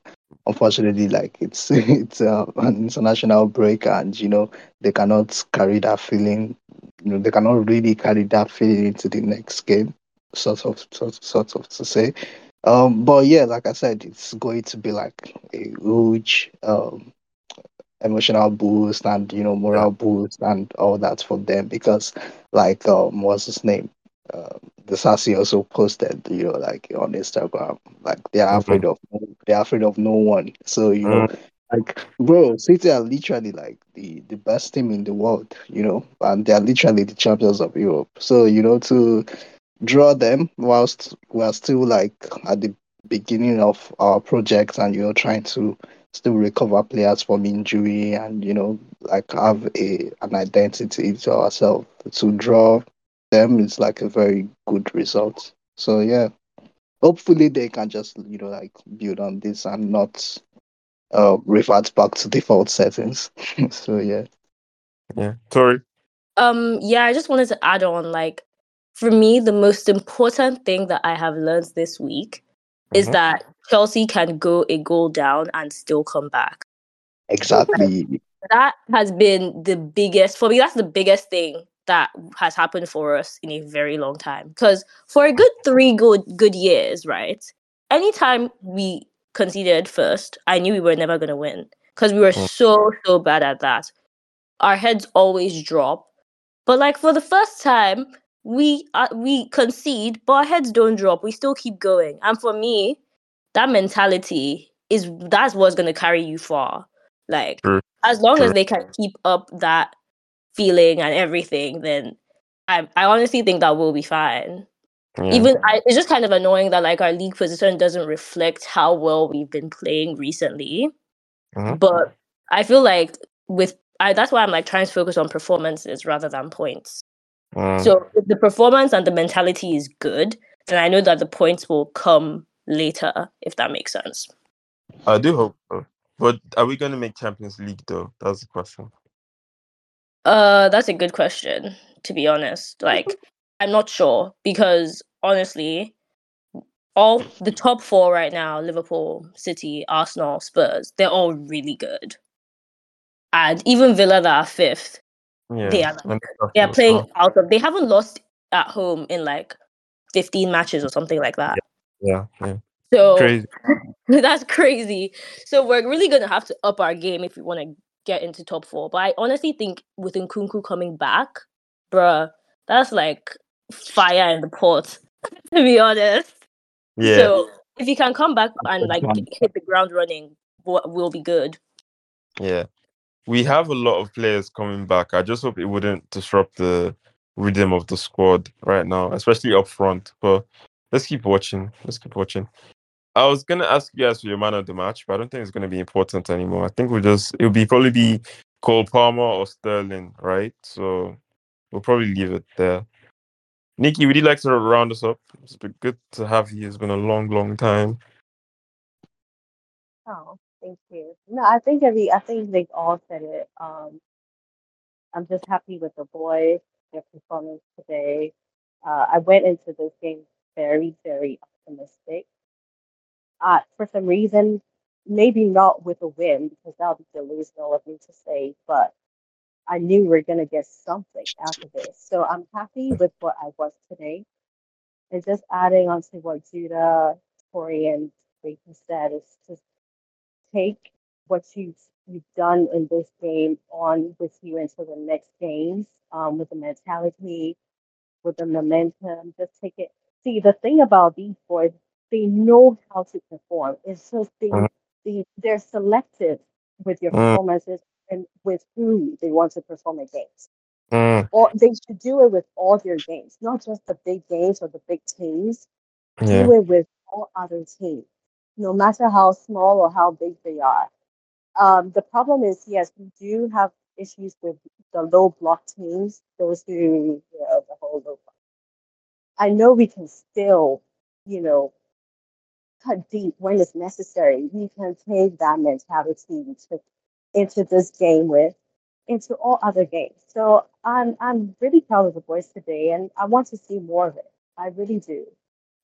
unfortunately, like it's it's uh, an international break, and you know they cannot carry that feeling. You know they cannot really carry that feeling into the next game, sort of sort sort of to say. Um, but yeah, like I said, it's going to be like a huge um, emotional boost and you know moral boost and all that for them because. Like um, what's his name? Uh, the Sassy also posted, you know, like on Instagram, like they are afraid of, they are afraid of no one. So you know, mm. like bro, City are literally like the, the best team in the world, you know, and they are literally the champions of Europe. So you know, to draw them whilst we are still like at the beginning of our project and you know trying to still recover players from injury and you know like have a an identity to ourselves. To draw them is like a very good result. So yeah, hopefully they can just you know like build on this and not uh, revert back to default settings. So yeah, yeah. Tori. Um. Yeah, I just wanted to add on. Like for me, the most important thing that I have learned this week mm-hmm. is that Chelsea can go a goal down and still come back. Exactly. That has been the biggest, for me, that's the biggest thing that has happened for us in a very long time. Because for a good three good good years, right, anytime we conceded first, I knew we were never going to win. Because we were so, so bad at that. Our heads always drop. But like for the first time, we uh, we concede, but our heads don't drop. We still keep going. And for me, that mentality is that's what's going to carry you far. Like, sure. as long sure. as they can keep up that feeling and everything, then I I honestly think that we'll be fine. Yeah. Even I, it's just kind of annoying that like our league position doesn't reflect how well we've been playing recently. Mm-hmm. But I feel like with I, that's why I'm like trying to focus on performances rather than points. Mm. So if the performance and the mentality is good, then I know that the points will come later. If that makes sense. I do hope so. But are we going to make Champions League, though? That's the question. Uh, that's a good question, to be honest. Like, I'm not sure because, honestly, all the top four right now, Liverpool, City, Arsenal, Spurs, they're all really good. And even Villa, that are fifth, yeah, they are, like, they are playing well. Out of... They haven't lost at home in, like, fifteen matches or something like that. Yeah, yeah. yeah. So crazy. That's crazy. So we're really going to have to up our game if we want to get into top four. But I honestly think with Nkunku coming back, bruh, that's like fire in the pot, to be honest. Yeah. So if you can come back and like hit the ground running, we'll be good. Yeah. We have a lot of players coming back. I just hope it wouldn't disrupt the rhythm of the squad right now, especially up front. But let's keep watching. Let's keep watching. I was going to ask you guys for your man of the match, but I don't think it's going to be important anymore. I think we'll just, it'll be probably be Cole Palmer or Sterling, right? So we'll probably leave it there. Niqqi, would you like to round us up? It's been good to have you. It's been a long, long time. Oh, thank you. No, I think every, I think they all said it. Um, I'm just happy with the boys, their performance today. Uh, I went into this game very, very optimistic. Uh, for some reason, maybe not with a win, because that would be delusional of me to say, but I knew we were going to get something out of this. So I'm happy with what I was today. And just adding on to what Judah, Tori, and Wraith said, is just take what you've, you've done in this game on with you into the next games, um, with the mentality, with the momentum. Just take it. See, the thing about these boys, they know how to perform. It's just they, they, they're selective with your performances and with who they want to perform against. Mm. Or they should do it with all their games, not just the big games or the big teams. Yeah. Do it with all other teams, no matter how small or how big they are. Um, the problem is, yes, we do have issues with the low block teams, those who, you know, the whole low block. I know we can still, you know, cut deep when it's necessary. We can take that mentality to into this game with, into all other games. So I'm I'm really proud of the boys today, and I want to see more of it. I really do.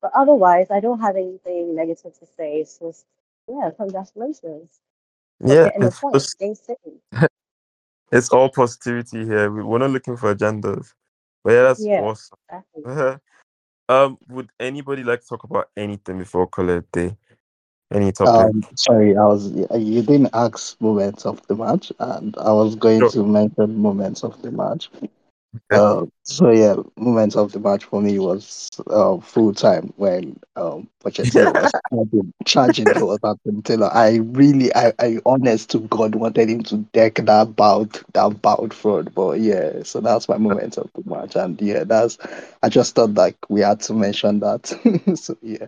But otherwise, I don't have anything negative to say. It's just, yeah, congratulations. Yeah. And the point, just, game city. It's all positivity here. We're not looking for agendas. But yeah, that's yeah, awesome. Exactly. um, would anybody like to talk about anything before Collab Day? Any topic? Um, sorry, I was you didn't ask moments of the match, and I was going sure. to mention moments of the match. Okay. Uh, so yeah, moments of the match for me was uh, full time when um, Pochettino was charging, charging towards Anthony Taylor. I really, I, I honest to God wanted him to deck that bout, that bout fraud. But yeah, so that's my moments of the match, and yeah, that's I just thought like we had to mention that. So yeah.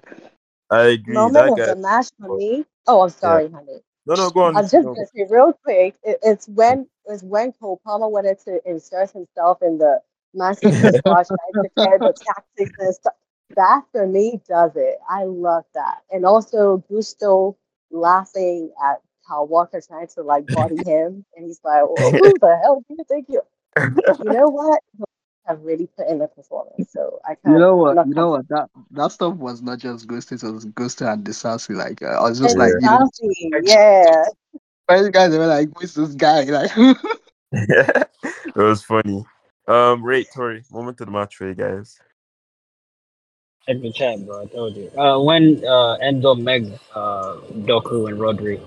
I agree. Moment of the match for me. Oh, I'm sorry, yeah. honey. No, no, go on. I'm just going to say real quick. It, it's when it's when Cole Palmer wanted to insert himself in the Man City squad, the tactics and stuff. That for me does it. I love that. And also Gusto laughing at how Walker trying to like body him, and he's like, well, "Who the hell do you think you?" You know what? Have really put in the performance, so I can't. You know what? You know what? That that stuff was not just ghosting, it was ghosting and disasty. Like uh, I was just and like, you know, yeah. But you guys were like, who's this guy? Like, yeah, it was funny. Um, Ray, Tori, moment of the match for you guys. Check the chat, bro. I told you. Uh, when uh, Endo, Meg, uh, Doku, and Rodri,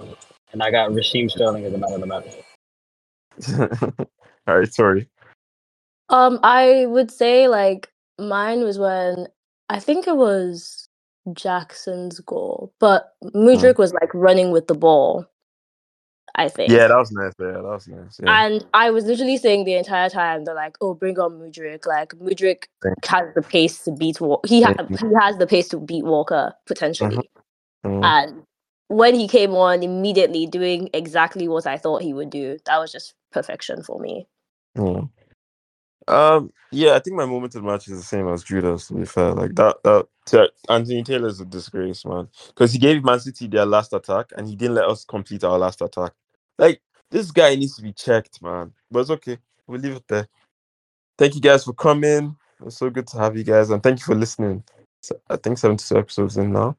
and I got Raheem Sterling as the man of the match. All right, Tori. Um, I would say like mine was when I think it was Jackson's goal, but Mudryk mm. was like running with the ball. I think. Yeah, that was nice. Yeah, that was nice. Yeah. And I was literally saying the entire time that like, oh, bring on Mudryk. Like Mudryk has the pace to beat Walker. He ha- he has the pace to beat Walker potentially. Mm-hmm. Mm-hmm. And when he came on, immediately doing exactly what I thought he would do. That was just perfection for me. Mm. Um, yeah, I think my moment of the match is the same as Judas, to be fair. Like that, that t- Anthony Taylor is a disgrace, man. Because he gave Man City their last attack and he didn't let us complete our last attack. Like, this guy needs to be checked, man. But it's okay. We'll leave it there. Thank you guys for coming. It was so good to have you guys, and thank you for listening. So, I think seventy-two episodes in now.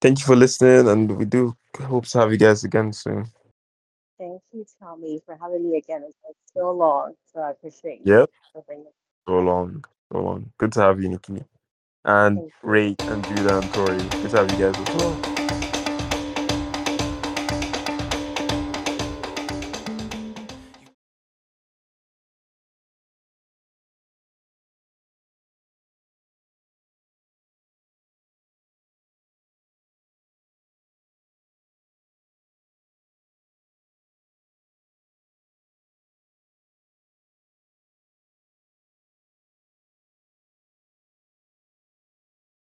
Thank you for listening, and we do hope to have you guys again soon. Thank you, Tomi, for having me again. It's been so long, so I appreciate you. Yep. So long, so long. Good to have you, Niqqi. And Ray and Judah and Tori. Good to have you guys as well.